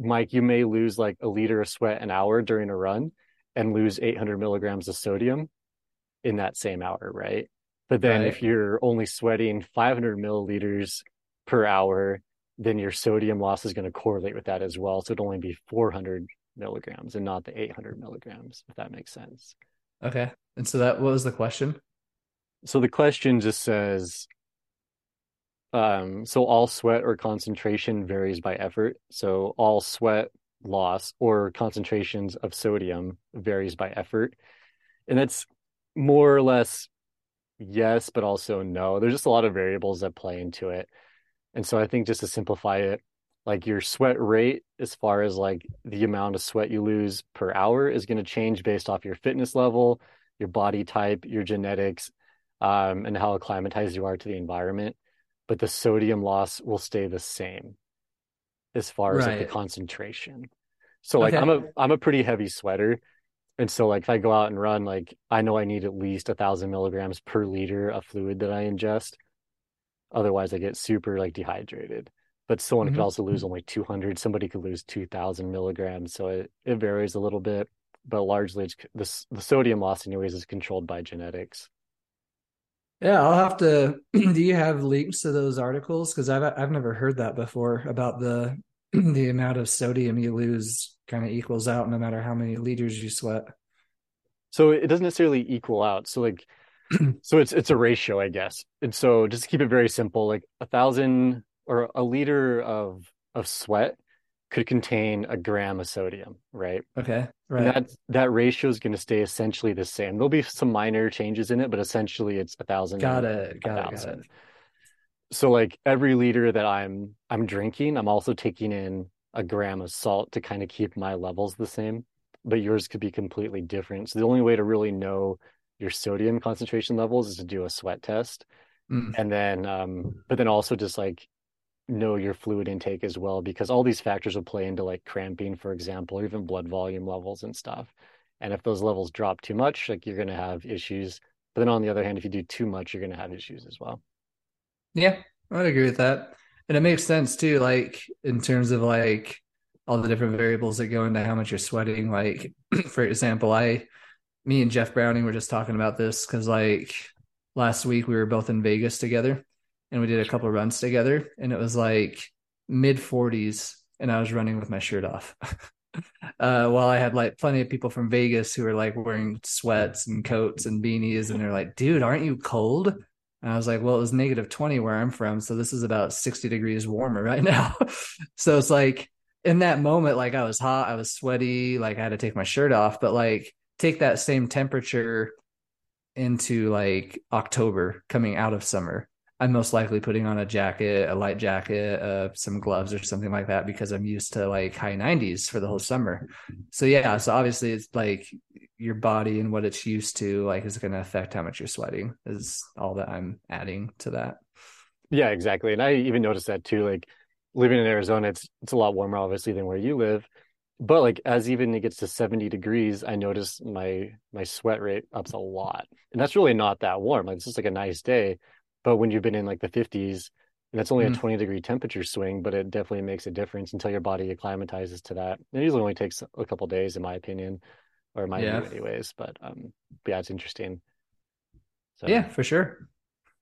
Mike, you may lose like a liter of sweat an hour during a run and lose 800 milligrams of sodium in that same hour, right? But then if you're only sweating 500 milliliters per hour, then your sodium loss is going to correlate with that as well. So it'd only be 400 milligrams and not the 800 milligrams, if that makes sense. Okay. And so that what was the question? So the question just says, so all sweat or concentration varies by effort. So all sweat loss or concentrations of sodium varies by effort. And that's more or less yes, but also no. There's just a lot of variables that play into it. And so I think, just to simplify it, like, your sweat rate, as far as like the amount of sweat you lose per hour, is going to change based off your fitness level, your body type, your genetics, and how acclimatized you are to the environment. But the sodium loss will stay the same as far as like the concentration. So like, I'm a pretty heavy sweater. And so, like, if I go out and run, like, I know I need at least 1,000 milligrams per liter of fluid that I ingest. Otherwise, I get super, like, dehydrated. But someone could also lose only 200. Somebody could lose 2,000 milligrams. So it varies a little bit. But largely, it's the sodium loss, anyways, is controlled by genetics. Yeah, I'll have to – do you have links to those articles? Because I've never heard that before, about the amount of sodium you lose kind of equals out no matter how many liters you sweat. So it doesn't necessarily equal out. So like, so it's a ratio, I guess. And so, just to keep it very simple, like, 1,000 or a liter of sweat could contain a gram of sodium, right? Okay. Right. And that ratio is going to stay essentially the same. There'll be some minor changes in it, but essentially it's 1,000. Got it. So like, every liter that I'm drinking, I'm also taking in a gram of salt to kind of keep my levels the same, but yours could be completely different. So the only way to really know your sodium concentration levels is to do a sweat test. And then, but then also just like know your fluid intake as well, because all these factors will play into like cramping, for example, or even blood volume levels and stuff. And if those levels drop too much, like, you're going to have issues. But then on the other hand, if you do too much, you're going to have issues as well. Yeah, I would agree with that. And it makes sense too, like, in terms of like all the different variables that go into how much you're sweating. Like, for example, me and Jeff Browning were just talking about this, because like last week we were both in Vegas together and we did a couple runs together, and it was like mid 40s and I was running with my shirt off. While I had like plenty of people from Vegas who were like wearing sweats and coats and beanies, and they're like, dude, aren't you cold? And I was like, well, it was negative 20 where I'm from. So this is about 60 degrees warmer right now. So it's like, in that moment, like, I was hot, I was sweaty, like, I had to take my shirt off. But like, take that same temperature into like October, coming out of summer, I'm most likely putting on a jacket, a light jacket, some gloves or something like that, because I'm used to like high 90s for the whole summer. So yeah, so obviously it's like your body and what it's used to, like, is going to affect how much you're sweating, is all that I'm adding to that. Yeah, exactly. And I even noticed that too, like, living in Arizona, it's a lot warmer obviously than where you live, but like, as even it gets to 70 degrees, I notice my sweat rate ups a lot. And that's really not that warm. Like, it's just like a nice day. But when you've been in like the 50s, And that's only a 20 degree temperature swing, but it definitely makes a difference until your body acclimatizes to that. It usually only takes a couple of days, in my opinion, or my view anyways, but yeah, it's interesting. So, yeah, for sure.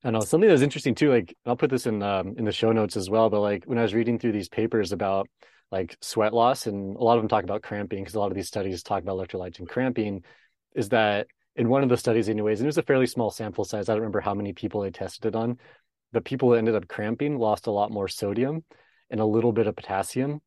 I know something that's interesting too, like I'll put this in the show notes as well, but like when I was reading through these papers about like sweat loss, and a lot of them talk about cramping, because a lot of these studies talk about electrolytes and cramping, is that in one of the studies anyways, and it was a fairly small sample size, I don't remember how many people they tested it on, the people that ended up cramping lost a lot more sodium and a little bit of potassium,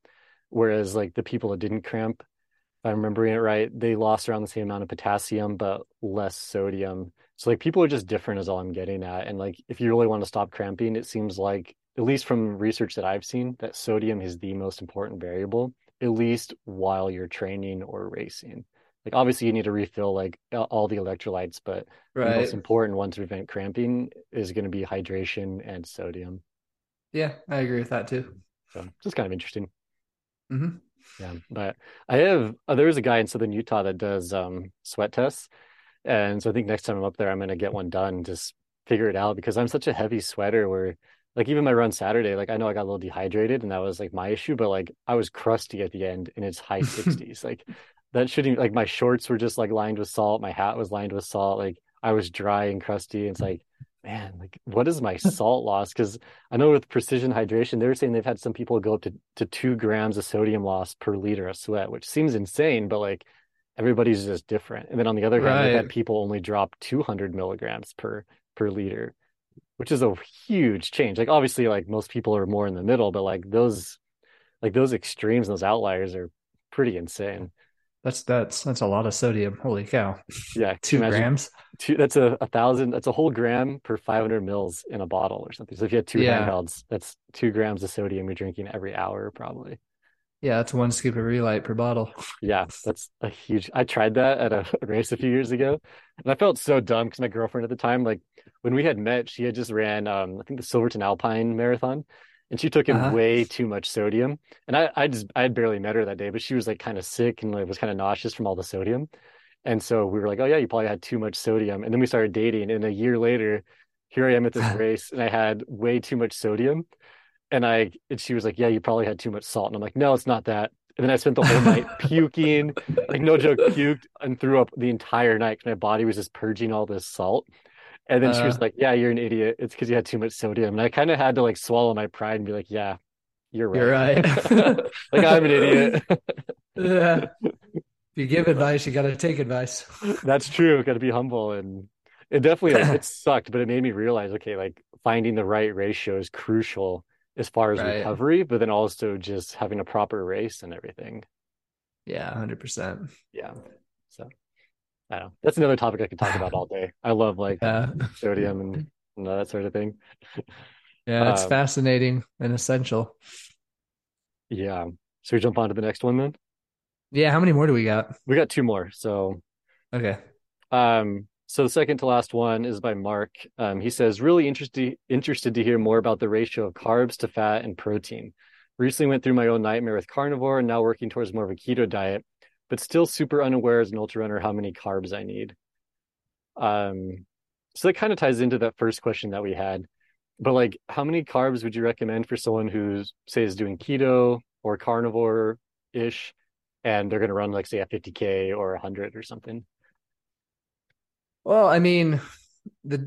whereas like the people that didn't cramp, if I'm remembering it right, they lost around the same amount of potassium but less sodium. So like people are just different is all I'm getting at. And like, if you really want to stop cramping, it seems like, at least from research that I've seen, that sodium is the most important variable, at least while you're training or racing. Like obviously you need to refill like all the electrolytes, but the most important one to prevent cramping is going to be hydration and sodium. Yeah, I agree with that too. So just kind of interesting. Mm-hmm. Yeah. But I have, there's a guy in Southern Utah that does sweat tests. And so I think next time I'm up there, I'm going to get one done, just figure it out, because I'm such a heavy sweater where like even my run Saturday, like I know I got a little dehydrated and that was like my issue, but like I was crusty at the end and it's high 60s. Like that shouldn't, like my shorts were just like lined with salt. My hat was lined with salt. Like I was dry and crusty. And it's like, man, like what is my salt loss? Cause I know with Precision Hydration, they were saying they've had some people go up to 2 grams of sodium loss per liter of sweat, which seems insane, but like, everybody's just different. And then on the other hand, they've had people only drop 200 milligrams per liter, which is a huge change. Like obviously like most people are more in the middle, but like those extremes, those outliers are pretty insane. That's a lot of sodium. Holy cow. Yeah. 2 grams. That's 1,000. That's a whole gram per 500 mils in a bottle or something. So if you had two handhelds, that's 2 grams of sodium you're drinking every hour probably. Yeah, that's one scoop of Re-Lyte per bottle. Yeah, that's a huge... I tried that at a race a few years ago, and I felt so dumb because my girlfriend at the time, like when we had met, she had just ran, I think the Silverton Alpine Marathon, and she took in way too much sodium. And I had barely met her that day, but she was like kind of sick and like was kind of nauseous from all the sodium. And so we were like, oh yeah, you probably had too much sodium. And then we started dating, and a year later, here I am at this race, and I had way too much sodium. And she was like, yeah, you probably had too much salt. And I'm like, no, it's not that. And then I spent the whole night puking, like no joke, puked and threw up the entire night. My body was just purging all this salt. And then she was like, yeah, you're an idiot. It's because you had too much sodium. And I kind of had to like swallow my pride and be like, yeah, you're right. Like I'm an idiot. Yeah. If you give advice, you got to take advice. That's true. Got to be humble. And it definitely, like, it sucked, but it made me realize, okay, like finding the right ratio is crucial as far as recovery, but then also just having a proper race and everything. Yeah, 100%. Yeah. So I don't know. That's another topic I could talk about all day. I love like sodium and that sort of thing. Yeah, it's fascinating and essential. Yeah. So we jump on to the next one then? Yeah. How many more do we got? We got two more. So, okay. So the second to last one is by Mark. He says, really interested to hear more about the ratio of carbs to fat and protein. Recently went through my own nightmare with carnivore and now working towards more of a keto diet, but still super unaware as an ultra runner how many carbs I need. So that kind of ties into that first question that we had, but like how many carbs would you recommend for someone who's say is doing keto or carnivore-ish and they're going to run like say a 50K or 100 or something? Well, I mean, the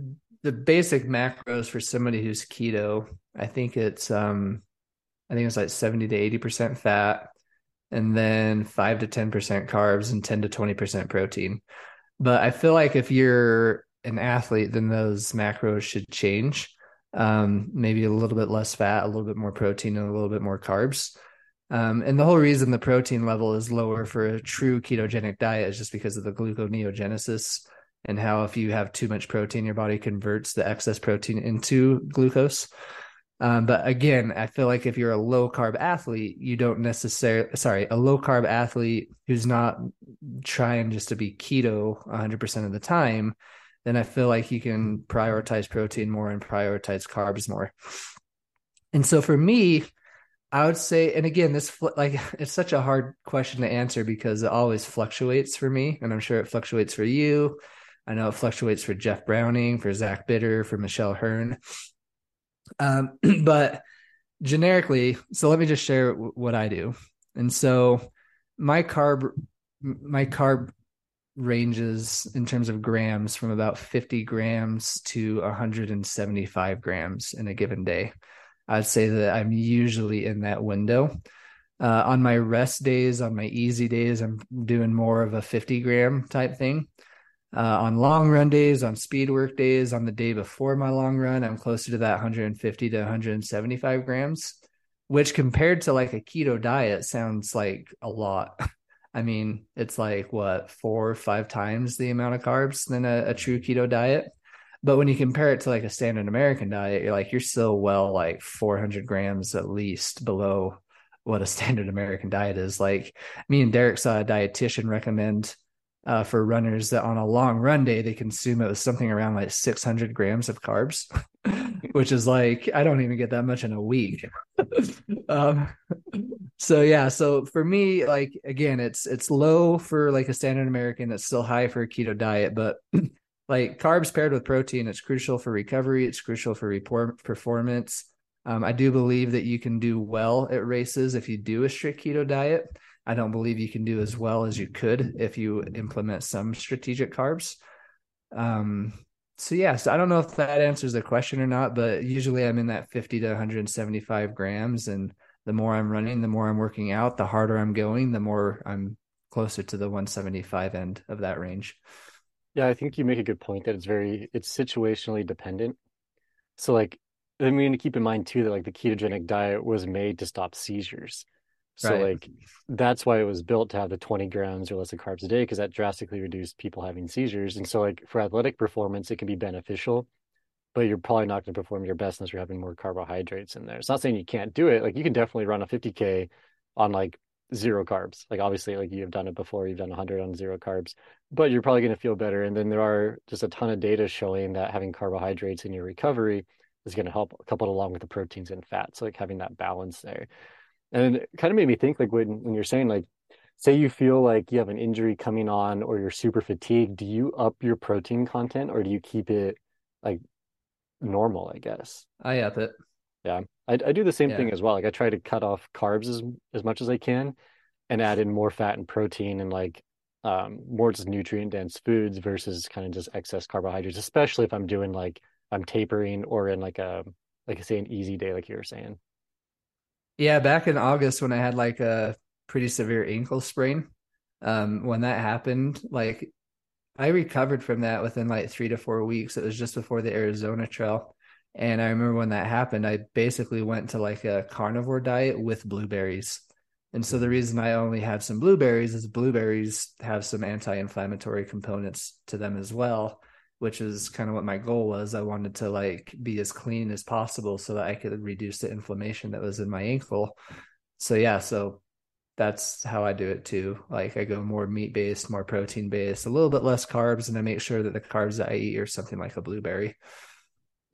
basic macros for somebody who's keto, I think it's like 70 to 80% fat and then 5 to 10% carbs and 10 to 20% protein. But I feel like if you're an athlete, then those macros should change. Maybe a little bit less fat, a little bit more protein, and a little bit more carbs. And the whole reason the protein level is lower for a true ketogenic diet is just because of the gluconeogenesis, and how if you have too much protein, your body converts the excess protein into glucose. But again, I feel like if you're a low carb athlete, you don't necessarily, a low carb athlete who's not trying just to be keto 100% of the time, then I feel like you can prioritize protein more and prioritize carbs more. And so for me, I would say, and again, this like it's such a hard question to answer because it always fluctuates for me, and I'm sure it fluctuates for you. I know it fluctuates for Jeff Browning, for Zach Bitter, for Michelle Hearn. But generically, so let me just share what I do. And so my carb ranges in terms of grams from about 50 grams to 175 grams in a given day. I'd say that I'm usually in that window. On my rest days, on my easy days, I'm doing more of a 50 gram type thing. On long run days, on speed work days, on the day before my long run, I'm closer to that 150 to 175 grams, which compared to like a keto diet sounds like a lot. I mean, it's like what, 4 or 5 times the amount of carbs than a true keto diet. But when you compare it to like a standard American diet, you're still well, like 400 grams at least below what a standard American diet is. Like me and Derek saw a dietitian recommend for runners that on a long run day, they consume it with something around like 600 grams of carbs, which is like, I don't even get that much in a week. So for me, like, again, it's low for like a standard American. It's still high for a keto diet, but like carbs paired with protein, it's crucial for recovery. It's crucial for performance. I do believe that you can do well at races if you do a strict keto diet. I don't believe you can do as well as you could if you implement some strategic carbs. So I don't know if that answers the question or not, but usually I'm in that 50 to 175 grams. And the more I'm running, the more I'm working out, the harder I'm going, the more I'm closer to the 175 end of that range. Yeah, I think you make a good point that it's situationally dependent. So we need to keep in mind too, that the ketogenic diet was made to stop seizures. So right. That's why it was built to have the 20 grams or less of carbs a day, because that drastically reduced people having seizures. And so for athletic performance, it can be beneficial, but you're probably not going to perform your best unless you're having more carbohydrates in there. It's not saying you can't do it. You can definitely run a 50K on 0 carbs. Obviously, you've done it before, you've done 100 on 0 carbs, but you're probably going to feel better. And then there are just a ton of data showing that having carbohydrates in your recovery is going to help, coupled along with the proteins and fats, having that balance there. And it kind of made me think, when you're saying, say you feel you have an injury coming on or you're super fatigued, do you up your protein content or do you keep it normal, I guess? I up it. Yeah. I do the same thing as well. I try to cut off carbs as much as I can and add in more fat and protein and more just nutrient dense foods versus kind of just excess carbohydrates, especially if I'm doing I'm tapering or in say an easy day, like you were saying. Yeah, back in August when I had a pretty severe ankle sprain, when that happened, I recovered from that within 3 to 4 weeks. It was just before the Arizona Trail. And I remember when that happened, I basically went to a carnivore diet with blueberries. And so the reason I only had some blueberries is blueberries have some anti-inflammatory components to them as well, which is kind of what my goal was. I wanted to be as clean as possible so that I could reduce the inflammation that was in my ankle. So that's how I do it too. I go more meat-based, more protein-based, a little bit less carbs. And I make sure that the carbs that I eat are something like a blueberry.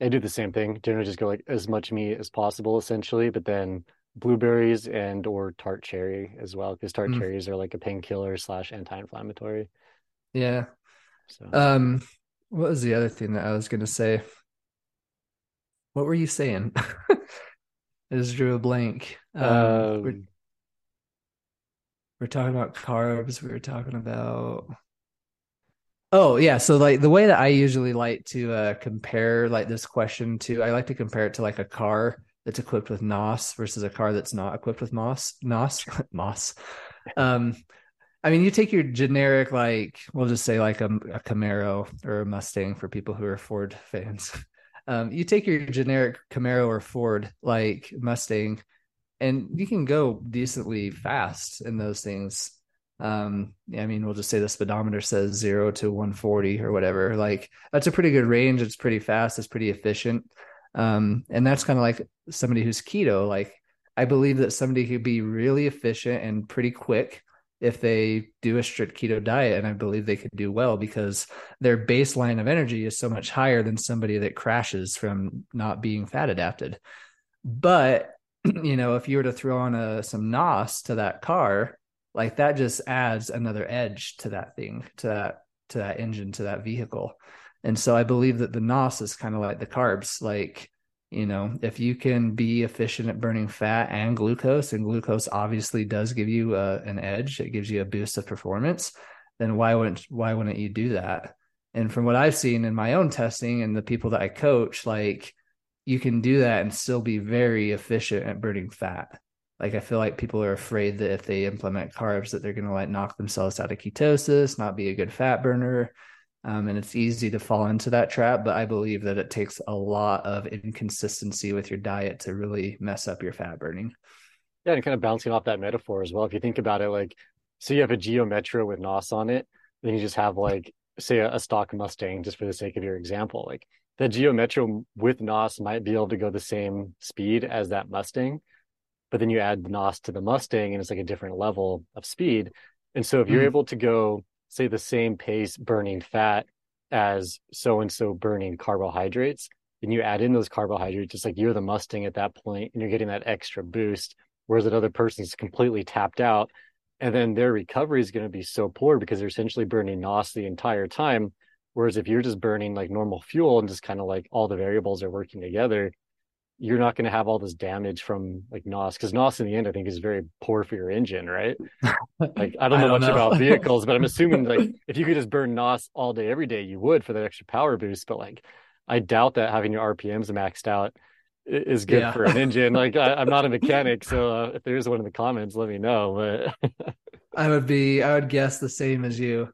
I do the same thing. Generally just go as much meat as possible essentially, but then blueberries and or tart cherry as well. Cause tart cherries are a painkiller / anti-inflammatory. Yeah. So. What was the other thing that I was going to say? What were you saying? I just drew a blank. We're talking about carbs. We were talking about... Oh, yeah. So the way that I usually like to compare this question to, I like to compare it to a car that's equipped with NOS versus a car that's not equipped with NOS. I mean, you take your generic, we'll just say a Camaro or a Mustang for people who are Ford fans. You take your generic Camaro or Ford, Mustang, and you can go decently fast in those things. I mean, we'll just say the speedometer says 0 to 140 or whatever. That's a pretty good range. It's pretty fast. It's pretty efficient. And that's kind of somebody who's keto. I believe that somebody could be really efficient and pretty quick if they do a strict keto diet, and I believe they could do well because their baseline of energy is so much higher than somebody that crashes from not being fat adapted. But, if you were to throw on some NOS to that car, that just adds another edge to that thing, to that engine, to that vehicle. And so I believe that the NOS is kind of like the carbs, You know, if you can be efficient at burning fat and glucose obviously does give you an edge, it gives you a boost of performance, then why wouldn't you do that? And from what I've seen in my own testing and the people that I coach, like, you can do that and still be very efficient at burning fat. Like, I feel like people are afraid that if they implement carbs that they're going to like knock themselves out of ketosis, not be a good fat burner. And it's easy to fall into that trap, but I believe that it takes a lot of inconsistency with your diet to really mess up your fat burning. Yeah. And kind of bouncing off that metaphor as well. If you think about it, like, so you have a Geo Metro with NOS on it, then you just have like, say a stock Mustang, just for the sake of your example, like the Geo Metro with NOS might be able to go the same speed as that Mustang, but then you add NOS to the Mustang and it's like a different level of speed. And so if you're able to go, say, the same pace burning fat as so-and-so burning carbohydrates, then you add in those carbohydrates, just like you're the Mustang at that point, and you're getting that extra boost, whereas that other person's completely tapped out. And then their recovery is going to be so poor because they're essentially burning NOS the entire time. Whereas if you're just burning like normal fuel and just kind of like all the variables are working together, you're not going to have all this damage from like NOS, because NOS in the end, I think, is very poor for your engine, right? Like, I don't know much about vehicles, but I'm assuming like if you could just burn NOS all day, every day, you would for that extra power boost. But like, I doubt that having your RPMs maxed out is good for an engine. Like, I'm not a mechanic. So if there is one in the comments, let me know. But I would guess the same as you.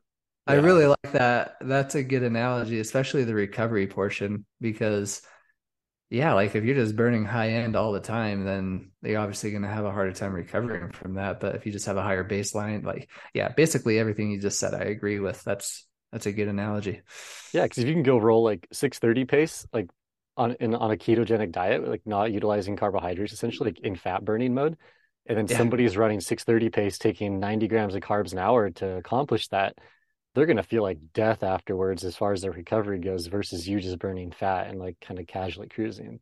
Yeah. I really like that. That's a good analogy, especially the recovery portion, because like if you're just burning high end all the time, then you're obviously going to have a harder time recovering from that. But if you just have a higher baseline, like, basically everything you just said, I agree with. That's a good analogy. Yeah. Cause if you can go roll like 630 pace, like on a ketogenic diet, like not utilizing carbohydrates, essentially like in fat burning mode. And then somebody's running 630 pace, taking 90 grams of carbs an hour to accomplish that. They're going to feel like death afterwards as far as their recovery goes, versus you just burning fat and like kind of casually cruising.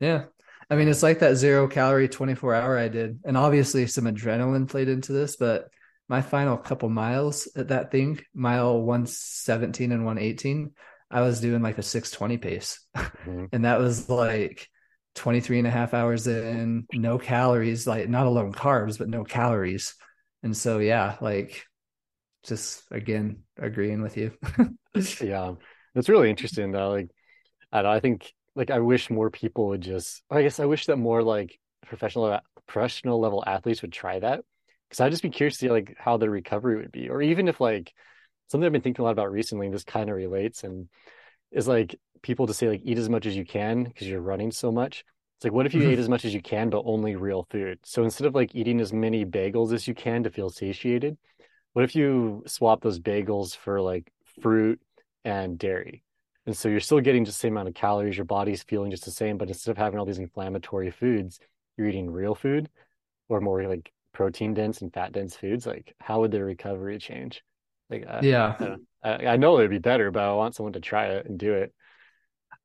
Yeah. I mean, it's like that 0 calorie 24 hour I did. And obviously some adrenaline played into this, but my final couple miles at that thing, mile 117 and 118, I was doing like a 620 pace. Mm-hmm. And that was like 23 and a half hours in, no calories, like not alone carbs, but no calories. And so, like, just again, agreeing with you. Yeah. That's really interesting though. Like, I think like, I wish more people would just, I guess I wish that more like professional level athletes would try that. Cause I'd just be curious to see like how their recovery would be. Or even if like something I've been thinking a lot about recently, and this kind of relates, and is like people to say like, eat as much as you can, cause you're running so much. It's like, what if you ate as much as you can, but only real food? So instead of like eating as many bagels as you can to feel satiated, what if you swap those bagels for like fruit and dairy? And so you're still getting just the same amount of calories, your body's feeling just the same, but instead of having all these inflammatory foods, you're eating real food or more like protein dense and fat dense foods. Like, how would their recovery change? Like, I know it'd be better, but I want someone to try it and do it.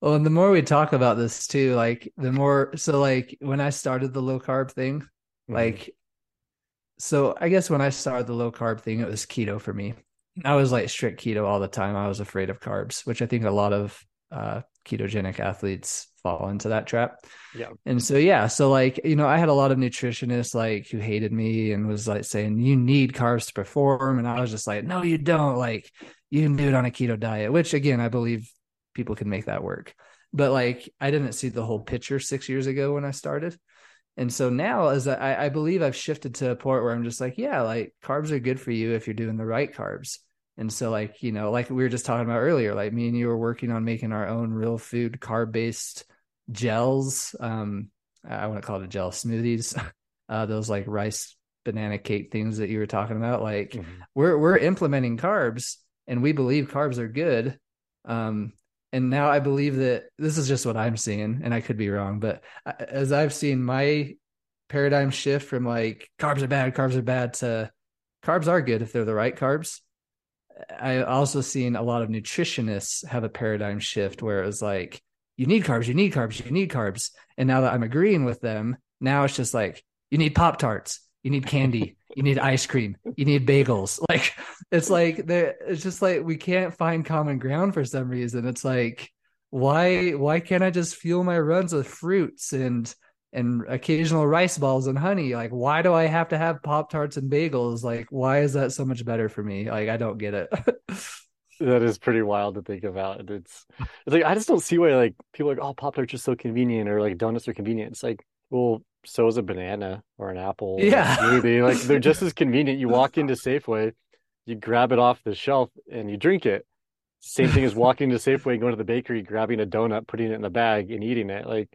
Well, and the more we talk about this too, like the more, so like when I started the low carb thing, so I guess when I started the low carb thing, it was keto for me. I was like strict keto all the time. I was afraid of carbs, which I think a lot of ketogenic athletes fall into that trap. Yeah. And so, so like, you know, I had a lot of nutritionists like who hated me and was like saying, you need carbs to perform. And I was just like, no, you don't. Like, you can do it on a keto diet, which again, I believe people can make that work. But like, I didn't see the whole picture 6 years ago when I started. And so now as I believe I've shifted to a point where I'm just like, like carbs are good for you if you're doing the right carbs. And so like, you know, like we were just talking about earlier, like me and you were working on making our own real food carb-based gels. I wouldn't call it a gel, smoothies, those like rice banana cake things that you were talking about. Like we're implementing carbs and we believe carbs are good. And now I believe that this is just what I'm seeing, and I could be wrong, but as I've seen my paradigm shift from like carbs are bad to carbs are good if they're the right carbs. I also seen a lot of nutritionists have a paradigm shift where it was like, you need carbs. And now that I'm agreeing with them, now it's just like, you need Pop-Tarts, you need candy, you need ice cream, you need bagels. Like, it's like, it's just like, we can't find common ground for some reason. It's like, Why can't I just fuel my runs with fruits and occasional rice balls and honey? Like, why do I have to have Pop-Tarts and bagels? Like, why is that so much better for me? Like, I don't get it. That is pretty wild to think about. It's like, I just don't see why, like, people are like, oh, Pop-Tarts are so convenient, or like donuts are convenient. It's like, well, so is a banana or an apple. Yeah. Like, they're just as convenient. You walk into Safeway, you grab it off the shelf and you drink it. Same thing as walking to Safeway and going to the bakery, grabbing a donut, putting it in a bag and eating it. Like,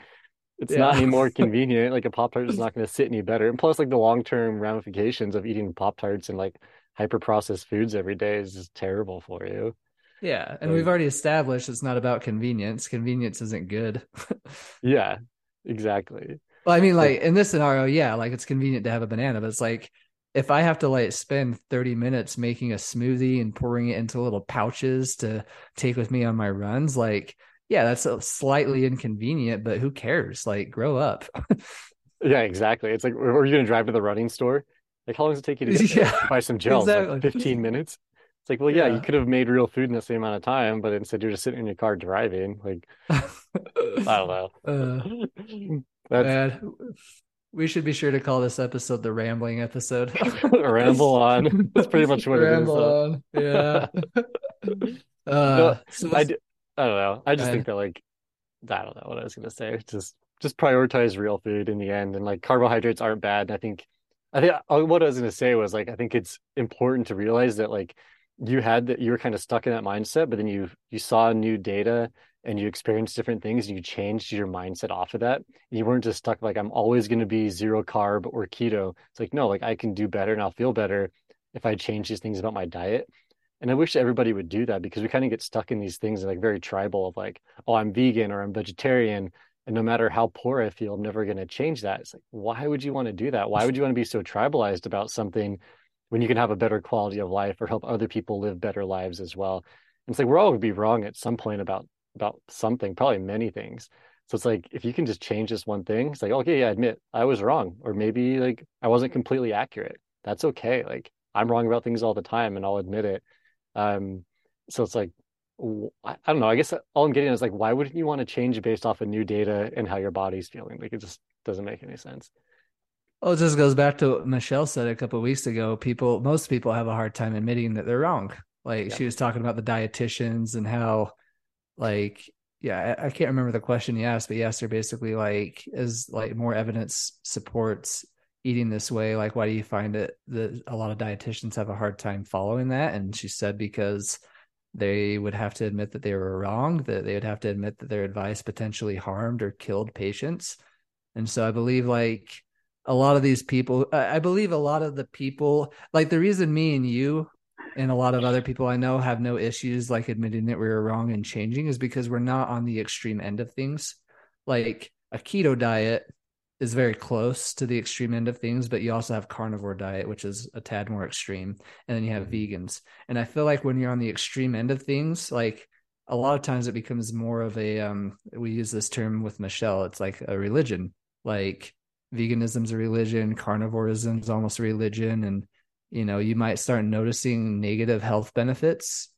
it's not any more convenient. Like, a Pop-Tart is not going to sit any better. And plus, like, the long-term ramifications of eating Pop-Tarts and like hyper-processed foods every day is just terrible for you. Yeah. And we've already established it's not about convenience. Convenience isn't good. Yeah, exactly. Well, I mean, like, in this scenario, yeah, like, it's convenient to have a banana, but it's like, if I have to like spend 30 minutes making a smoothie and pouring it into little pouches to take with me on my runs, like, yeah, that's slightly inconvenient, but who cares? Like, grow up. Yeah, exactly. It's like, are you going to drive to the running store? Like, how long does it take you to get there? Yeah, buy some gels? Exactly. Like 15 minutes? It's like, well, yeah, you could have made real food in the same amount of time, but instead you're just sitting in your car driving. Like, I don't know. That's bad. We should be sure to call this episode the rambling episode. Ramble on. That's pretty much what it is. Ramble on. Yeah. I don't know. I just think that, like, I don't know what I was going to say. Just prioritize real food in the end. And like, carbohydrates aren't bad. And I think what I was going to say was, like, I think it's important to realize that, like, you were kind of stuck in that mindset, but then you saw new data and you experienced different things and you changed your mindset off of that. And you weren't just stuck like, I'm always going to be zero carb or keto. It's like, no, like, I can do better and I'll feel better if I change these things about my diet. And I wish everybody would do that, because we kind of get stuck in these things, like, very tribal of like, oh, I'm vegan or I'm vegetarian, and no matter how poor I feel, I'm never going to change that. It's like, why would you want to do that? Why would you want to be so tribalized about something when you can have a better quality of life or help other people live better lives as well? And it's like, we're all going to be wrong at some point about something, probably many things. So it's like, if you can just change this one thing, it's like, okay, yeah, I admit I was wrong, or maybe like I wasn't completely accurate. That's okay. Like, I'm wrong about things all the time and I'll admit it. So it's like, I don't know, I guess all I'm getting is like, why wouldn't you want to change based off of new data and how your body's feeling? Like, it just doesn't make any sense. Well, it just goes back to what Michelle said a couple of weeks ago. Most people have a hard time admitting that they're wrong. Like, she was talking about the dietitians and how, like, yeah, I can't remember the question you asked, but you asked her basically, like, is like more evidence supports eating this way? Like, why do you find that a lot of dietitians have a hard time following that? And she said, because they would have to admit that they were wrong, that they would have to admit that their advice potentially harmed or killed patients. And so I believe, like, a lot of the people, like, the reason me and you and a lot of other people I know have no issues like admitting that we were wrong and changing is because we're not on the extreme end of things. Like, a keto diet is very close to the extreme end of things, but you also have carnivore diet, which is a tad more extreme. And then you have vegans. And I feel like when you're on the extreme end of things, like, a lot of times it becomes more of a, we use this term with Michelle, it's like a religion. Like, veganism's a religion, carnivorism's almost a religion. And, you know, you might start noticing negative health benefits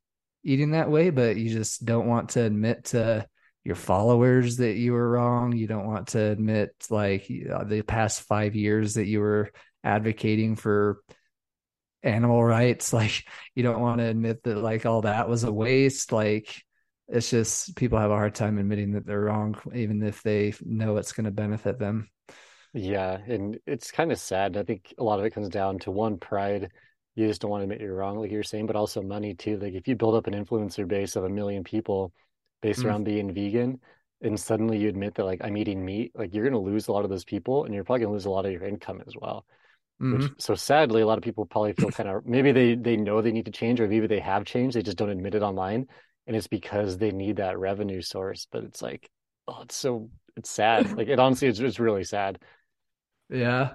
eating that way, but you just don't want to admit to your followers that you were wrong. You don't want to admit, like, the past 5 years that you were advocating for animal rights. Like, you don't want to admit that, like, all that was a waste. Like, it's just, people have a hard time admitting that they're wrong, even if they know it's going to benefit them. Yeah, and it's kind of sad. I think a lot of it comes down to, one, pride. You just don't want to admit you're wrong, like you're saying, but also money too. Like, if you build up an influencer base of 1 million people based around being vegan, and suddenly you admit that, like, I'm eating meat, like, you're going to lose a lot of those people, and you're probably going to lose a lot of your income as well. Mm-hmm. So sadly, a lot of people probably feel kind of, maybe they know they need to change, or maybe they have changed, they just don't admit it online, and it's because they need that revenue source. But it's like, oh, it's sad. Like, it honestly, it's really sad. Yeah.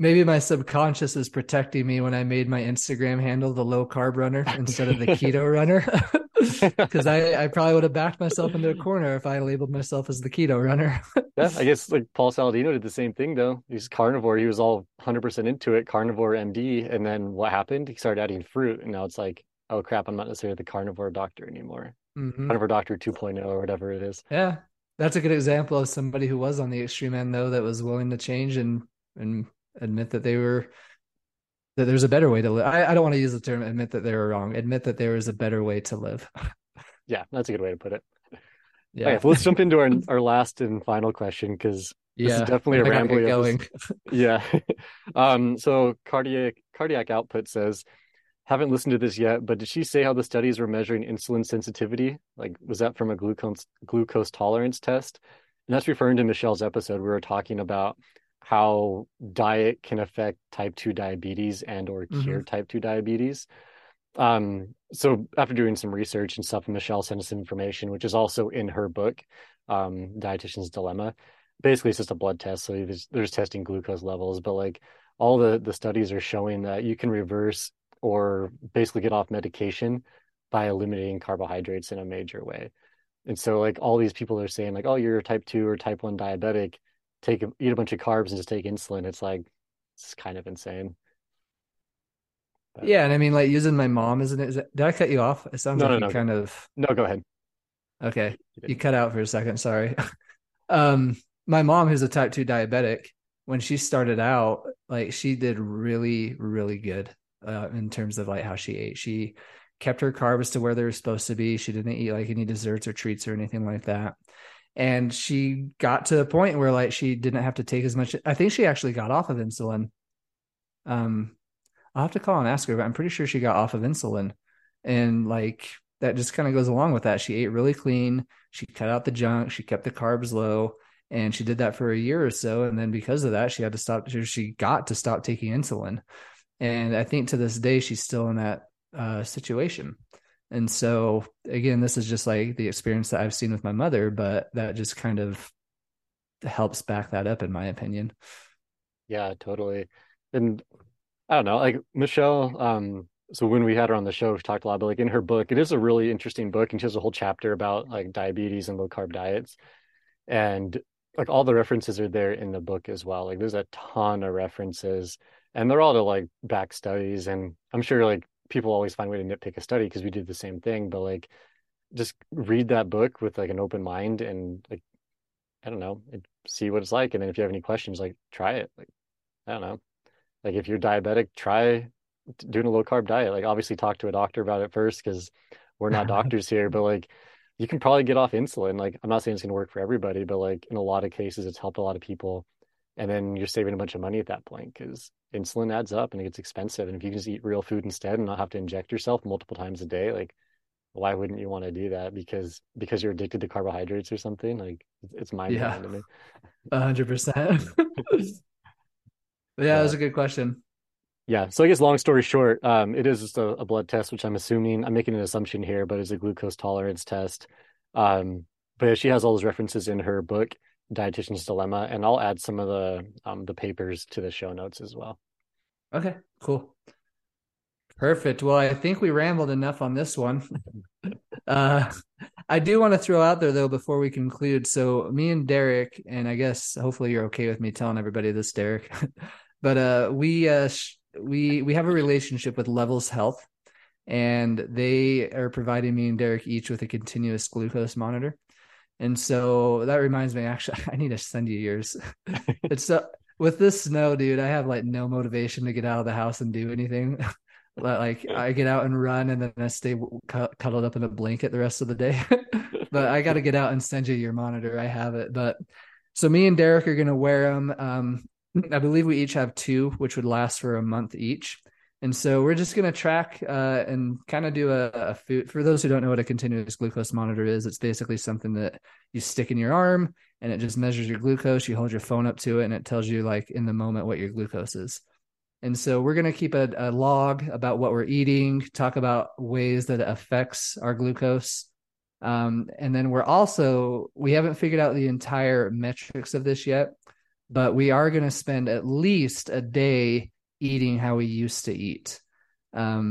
Maybe my subconscious is protecting me when I made my Instagram handle the low carb runner instead of the keto runner. Because I probably would have backed myself into a corner if I labeled myself as the keto runner. Yeah, I guess, like, Paul Saladino did the same thing, though. He's carnivore. He was all 100% into it, carnivore MD. And then what happened? He started adding fruit. And now it's like, oh, crap, I'm not necessarily the carnivore doctor anymore. Hunter Doctor 2.0 or whatever it is. Yeah. That's a good example of somebody who was on the extreme end though, that was willing to change and admit that they were, that there's a better way to live. I don't want to use the term admit that they were wrong. Admit that there is a better way to live. Yeah. That's a good way to put it. Yeah. Okay, well, let's jump into our last and final question, because this is definitely a rambling episode. Yeah. So cardiac output says, haven't listened to this yet, but did she say how the studies were measuring insulin sensitivity? Like, was that from a glucose tolerance test? And that's referring to Michelle's episode. We were talking about how diet can affect type 2 diabetes and or cure type 2 diabetes. So after doing some research and stuff, Michelle sent us information, which is also in her book, Dietitian's Dilemma. Basically, it's just a blood test. So there's testing glucose levels, but like all the studies are showing that you can reverse or basically get off medication by eliminating carbohydrates in a major way. And so like all these people are saying like, oh, you're type 2 or type 1 diabetic, eat a bunch of carbs and just take insulin. It's like, it's kind of insane. But... yeah. And I mean, like using my mom as an example. Did I cut you off? It sounds No, go ahead. Okay. You cut out for a second. Sorry. My mom, who's a type 2 diabetic, when she started out, like she did really, really good. In terms of like how she ate, she kept her carbs to where they were supposed to be. She didn't eat like any desserts or treats or anything like that. And she got to the point where like she didn't have to take as much. I think she actually got off of insulin. I'll have to call and ask her, but I'm pretty sure she got off of insulin. And like that just kind of goes along with that. She ate really clean. She cut out the junk. She kept the carbs low. And she did that for a year or so. And then because of that, she got to stop taking insulin. And I think to this day, she's still in that situation. And so, again, this is just like the experience that I've seen with my mother, but that just kind of helps back that up, in my opinion. Yeah, totally. And I don't know, like Michelle, so when we had her on the show, she talked a lot about like in her book, it is a really interesting book. And she has a whole chapter about like diabetes and low carb diets. And like all the references are there in the book as well. Like there's a ton of references. And they're all to like back studies. And I'm sure like people always find a way to nitpick a study because we did the same thing, but like just read that book with like an open mind and like, I don't know, see what it's like. And then if you have any questions, like try it. Like, I don't know. Like if you're diabetic, try doing a low carb diet. Like obviously talk to a doctor about it first because we're not doctors here, but like you can probably get off insulin. Like I'm not saying it's going to work for everybody, but like in a lot of cases, it's helped a lot of people. And then you're saving a bunch of money at that point because insulin adds up and it gets expensive. And if you can just eat real food instead and not have to inject yourself multiple times a day, like why wouldn't you want to do that? Because you're addicted to carbohydrates or something. Like it's mind-blowing to me. 100%. Yeah, that was a good question. Yeah. So I guess long story short, it is just a blood test, which I'm making an assumption here, but it's a glucose tolerance test. But she has all those references in her book, Dietitian's Dilemma, and I'll add some of the papers to the show notes as well. Okay, cool. Perfect. Well, I think we rambled enough on this one. I do want to throw out there though, before we conclude. So me and Derek, and I guess hopefully you're okay with me telling everybody this, Derek, but we have a relationship with Levels Health, and they are providing me and Derek each with a continuous glucose monitor. And so that reminds me, actually, I need to send you yours. It's with this snow, dude, I have like no motivation to get out of the house and do anything. Like I get out and run and then I stay cuddled up in a blanket the rest of the day, but I got to get out and send you your monitor. I have it. But so me and Derek are going to wear them. I believe we each have two, which would last for a month each. And so we're just going to track and kind of do a food. For those who don't know what a continuous glucose monitor is, it's basically something that you stick in your arm and it just measures your glucose. You hold your phone up to it and it tells you like in the moment what your glucose is. And so we're going to keep a log about what we're eating, talk about ways that it affects our glucose. And then we haven't figured out the entire metrics of this yet, but we are going to spend at least a day eating how we used to eat, at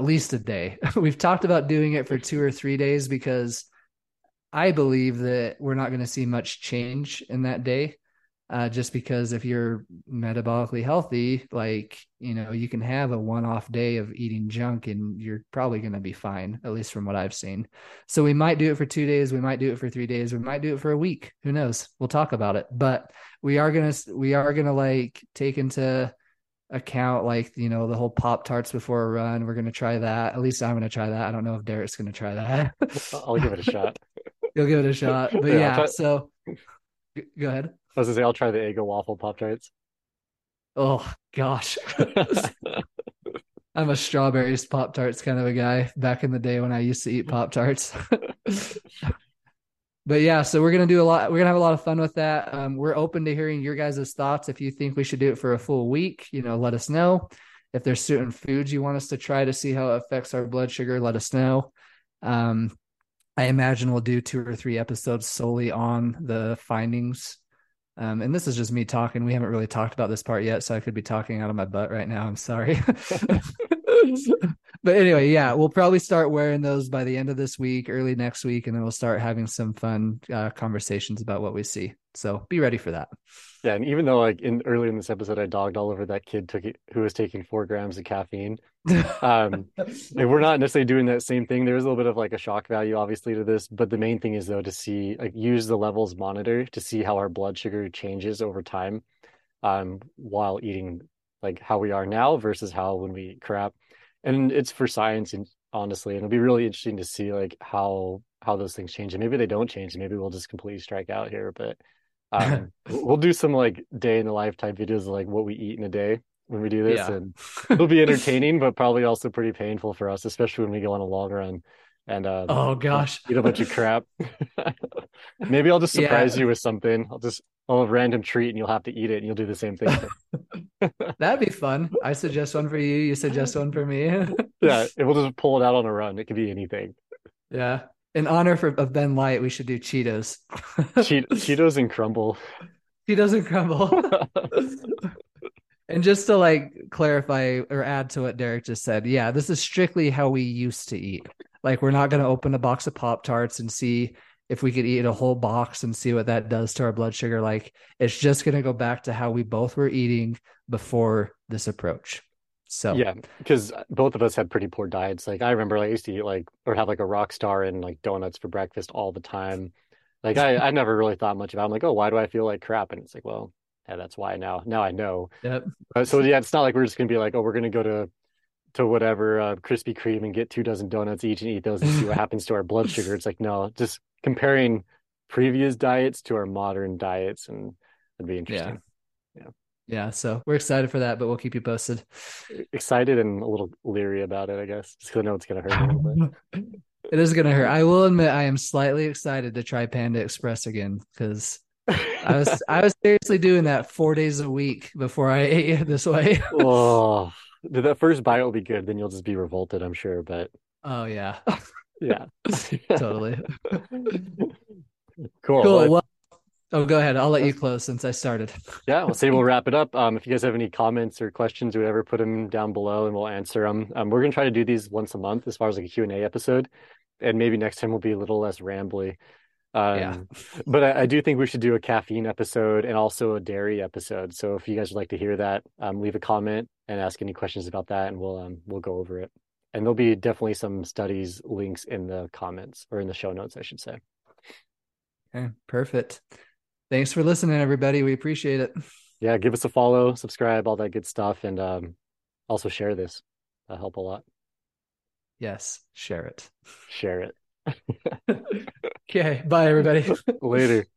least a day. We've talked about doing it for 2 or 3 days because I believe that we're not going to see much change in that day. just because if you're metabolically healthy, like, you know, you can have a one-off day of eating junk and you're probably going to be fine, at least from what I've seen. So we might do it for 2 days. We might do it for 3 days. We might do it for a week. Who knows? We'll talk about it, but we are going to like take into account, like, you know, the whole Pop-Tarts before a run. We're going to try that. At least I'm going to try that. I don't know if Derek's going to try that. I'll give it a shot. You'll give it a shot. But so go ahead. I was gonna say, I'll try the Eggo waffle Pop-Tarts. Oh gosh. I'm a strawberries Pop-Tarts kind of a guy back in the day when I used to eat Pop-Tarts. But yeah, so we're going to do a lot. We're going to have a lot of fun with that. We're open to hearing your guys' thoughts. If you think we should do it for a full week, you know, let us know. If there's certain foods you want us to try to see how it affects our blood sugar, let us know. I imagine we'll do 2 or 3 episodes solely on the findings. And this is just me talking. We haven't really talked about this part yet, so I could be talking out of my butt right now. I'm sorry. But anyway, yeah, we'll probably start wearing those by the end of this week, early next week, and then we'll start having some fun conversations about what we see. So be ready for that. Yeah, and even though like earlier in this episode, I dogged all over that kid who was taking 4 grams of caffeine. And we're not necessarily doing that same thing. There is a little bit of like a shock value, obviously, to this. But the main thing is, though, to see, like, use the levels monitor to see how our blood sugar changes over time while eating, like how we are now versus how when we eat crap. And it's for science, and honestly, and it'll be really interesting to see like how those things change. And maybe they don't change. Maybe we'll just completely strike out here. But we'll do some like day in the life type videos of like what we eat in a day when we do this. Yeah. And it'll be entertaining, but probably also pretty painful for us, especially when we go on a long run and oh gosh, eat a bunch of crap. Maybe I'll just surprise you with something. I'll have a random treat and you'll have to eat it and you'll do the same thing. That'd be fun. I suggest one for you. You suggest one for me. Yeah. And we'll just pull it out on a run. It could be anything. Yeah. In honor of Ben Light, we should do Cheetos. Cheetos and crumble. Cheetos and crumble. And just to like clarify or add to what Derek just said, yeah, this is strictly how we used to eat. Like, we're not going to open a box of Pop-Tarts and see if we could eat a whole box and see what that does to our blood sugar. Like, it's just going to go back to how we both were eating before this approach. So yeah, because both of us had pretty poor diets. Like, I remember I used to eat like, or have like a rock star and like donuts for breakfast all the time. Like I never really thought much about it. I'm like, oh, why do I feel like crap? And it's like, well, yeah, that's why now I know. Yep. So yeah, it's not like we're just going to be like, oh, we're going to go to whatever Krispy Kreme and get 2 dozen donuts each and eat those and see what happens to our blood sugar. It's like, no, just comparing previous diets to our modern diets, and it'd be interesting. Yeah, so we're excited for that, but we'll keep you posted. Excited and a little leery about it, I guess, just because I know it's going to hurt a little bit. It is going to hurt. I will admit I am slightly excited to try Panda Express again, because I was seriously doing that 4 days a week before I ate it this way. Oh, that first bite will be good. Then you'll just be revolted, I'm sure. But oh, yeah. Yeah. Totally. Cool. Well, oh, go ahead. I'll let you close since I started. Yeah, we'll say we'll wrap it up. If you guys have any comments or questions or whatever, put them down below and we'll answer them. We're going to try to do these once a month as far as like a Q&A episode. And maybe next time will be a little less rambly. But I do think we should do a caffeine episode and also a dairy episode. So if you guys would like to hear that, leave a comment and ask any questions about that, and we'll go over it. And there'll be definitely some studies links in the comments, or in the show notes, I should say. Okay, perfect. Thanks for listening, everybody. We appreciate it. Yeah, give us a follow, subscribe, all that good stuff, and also share this. That'll help a lot. Yes, share it. Okay, bye, everybody. Later.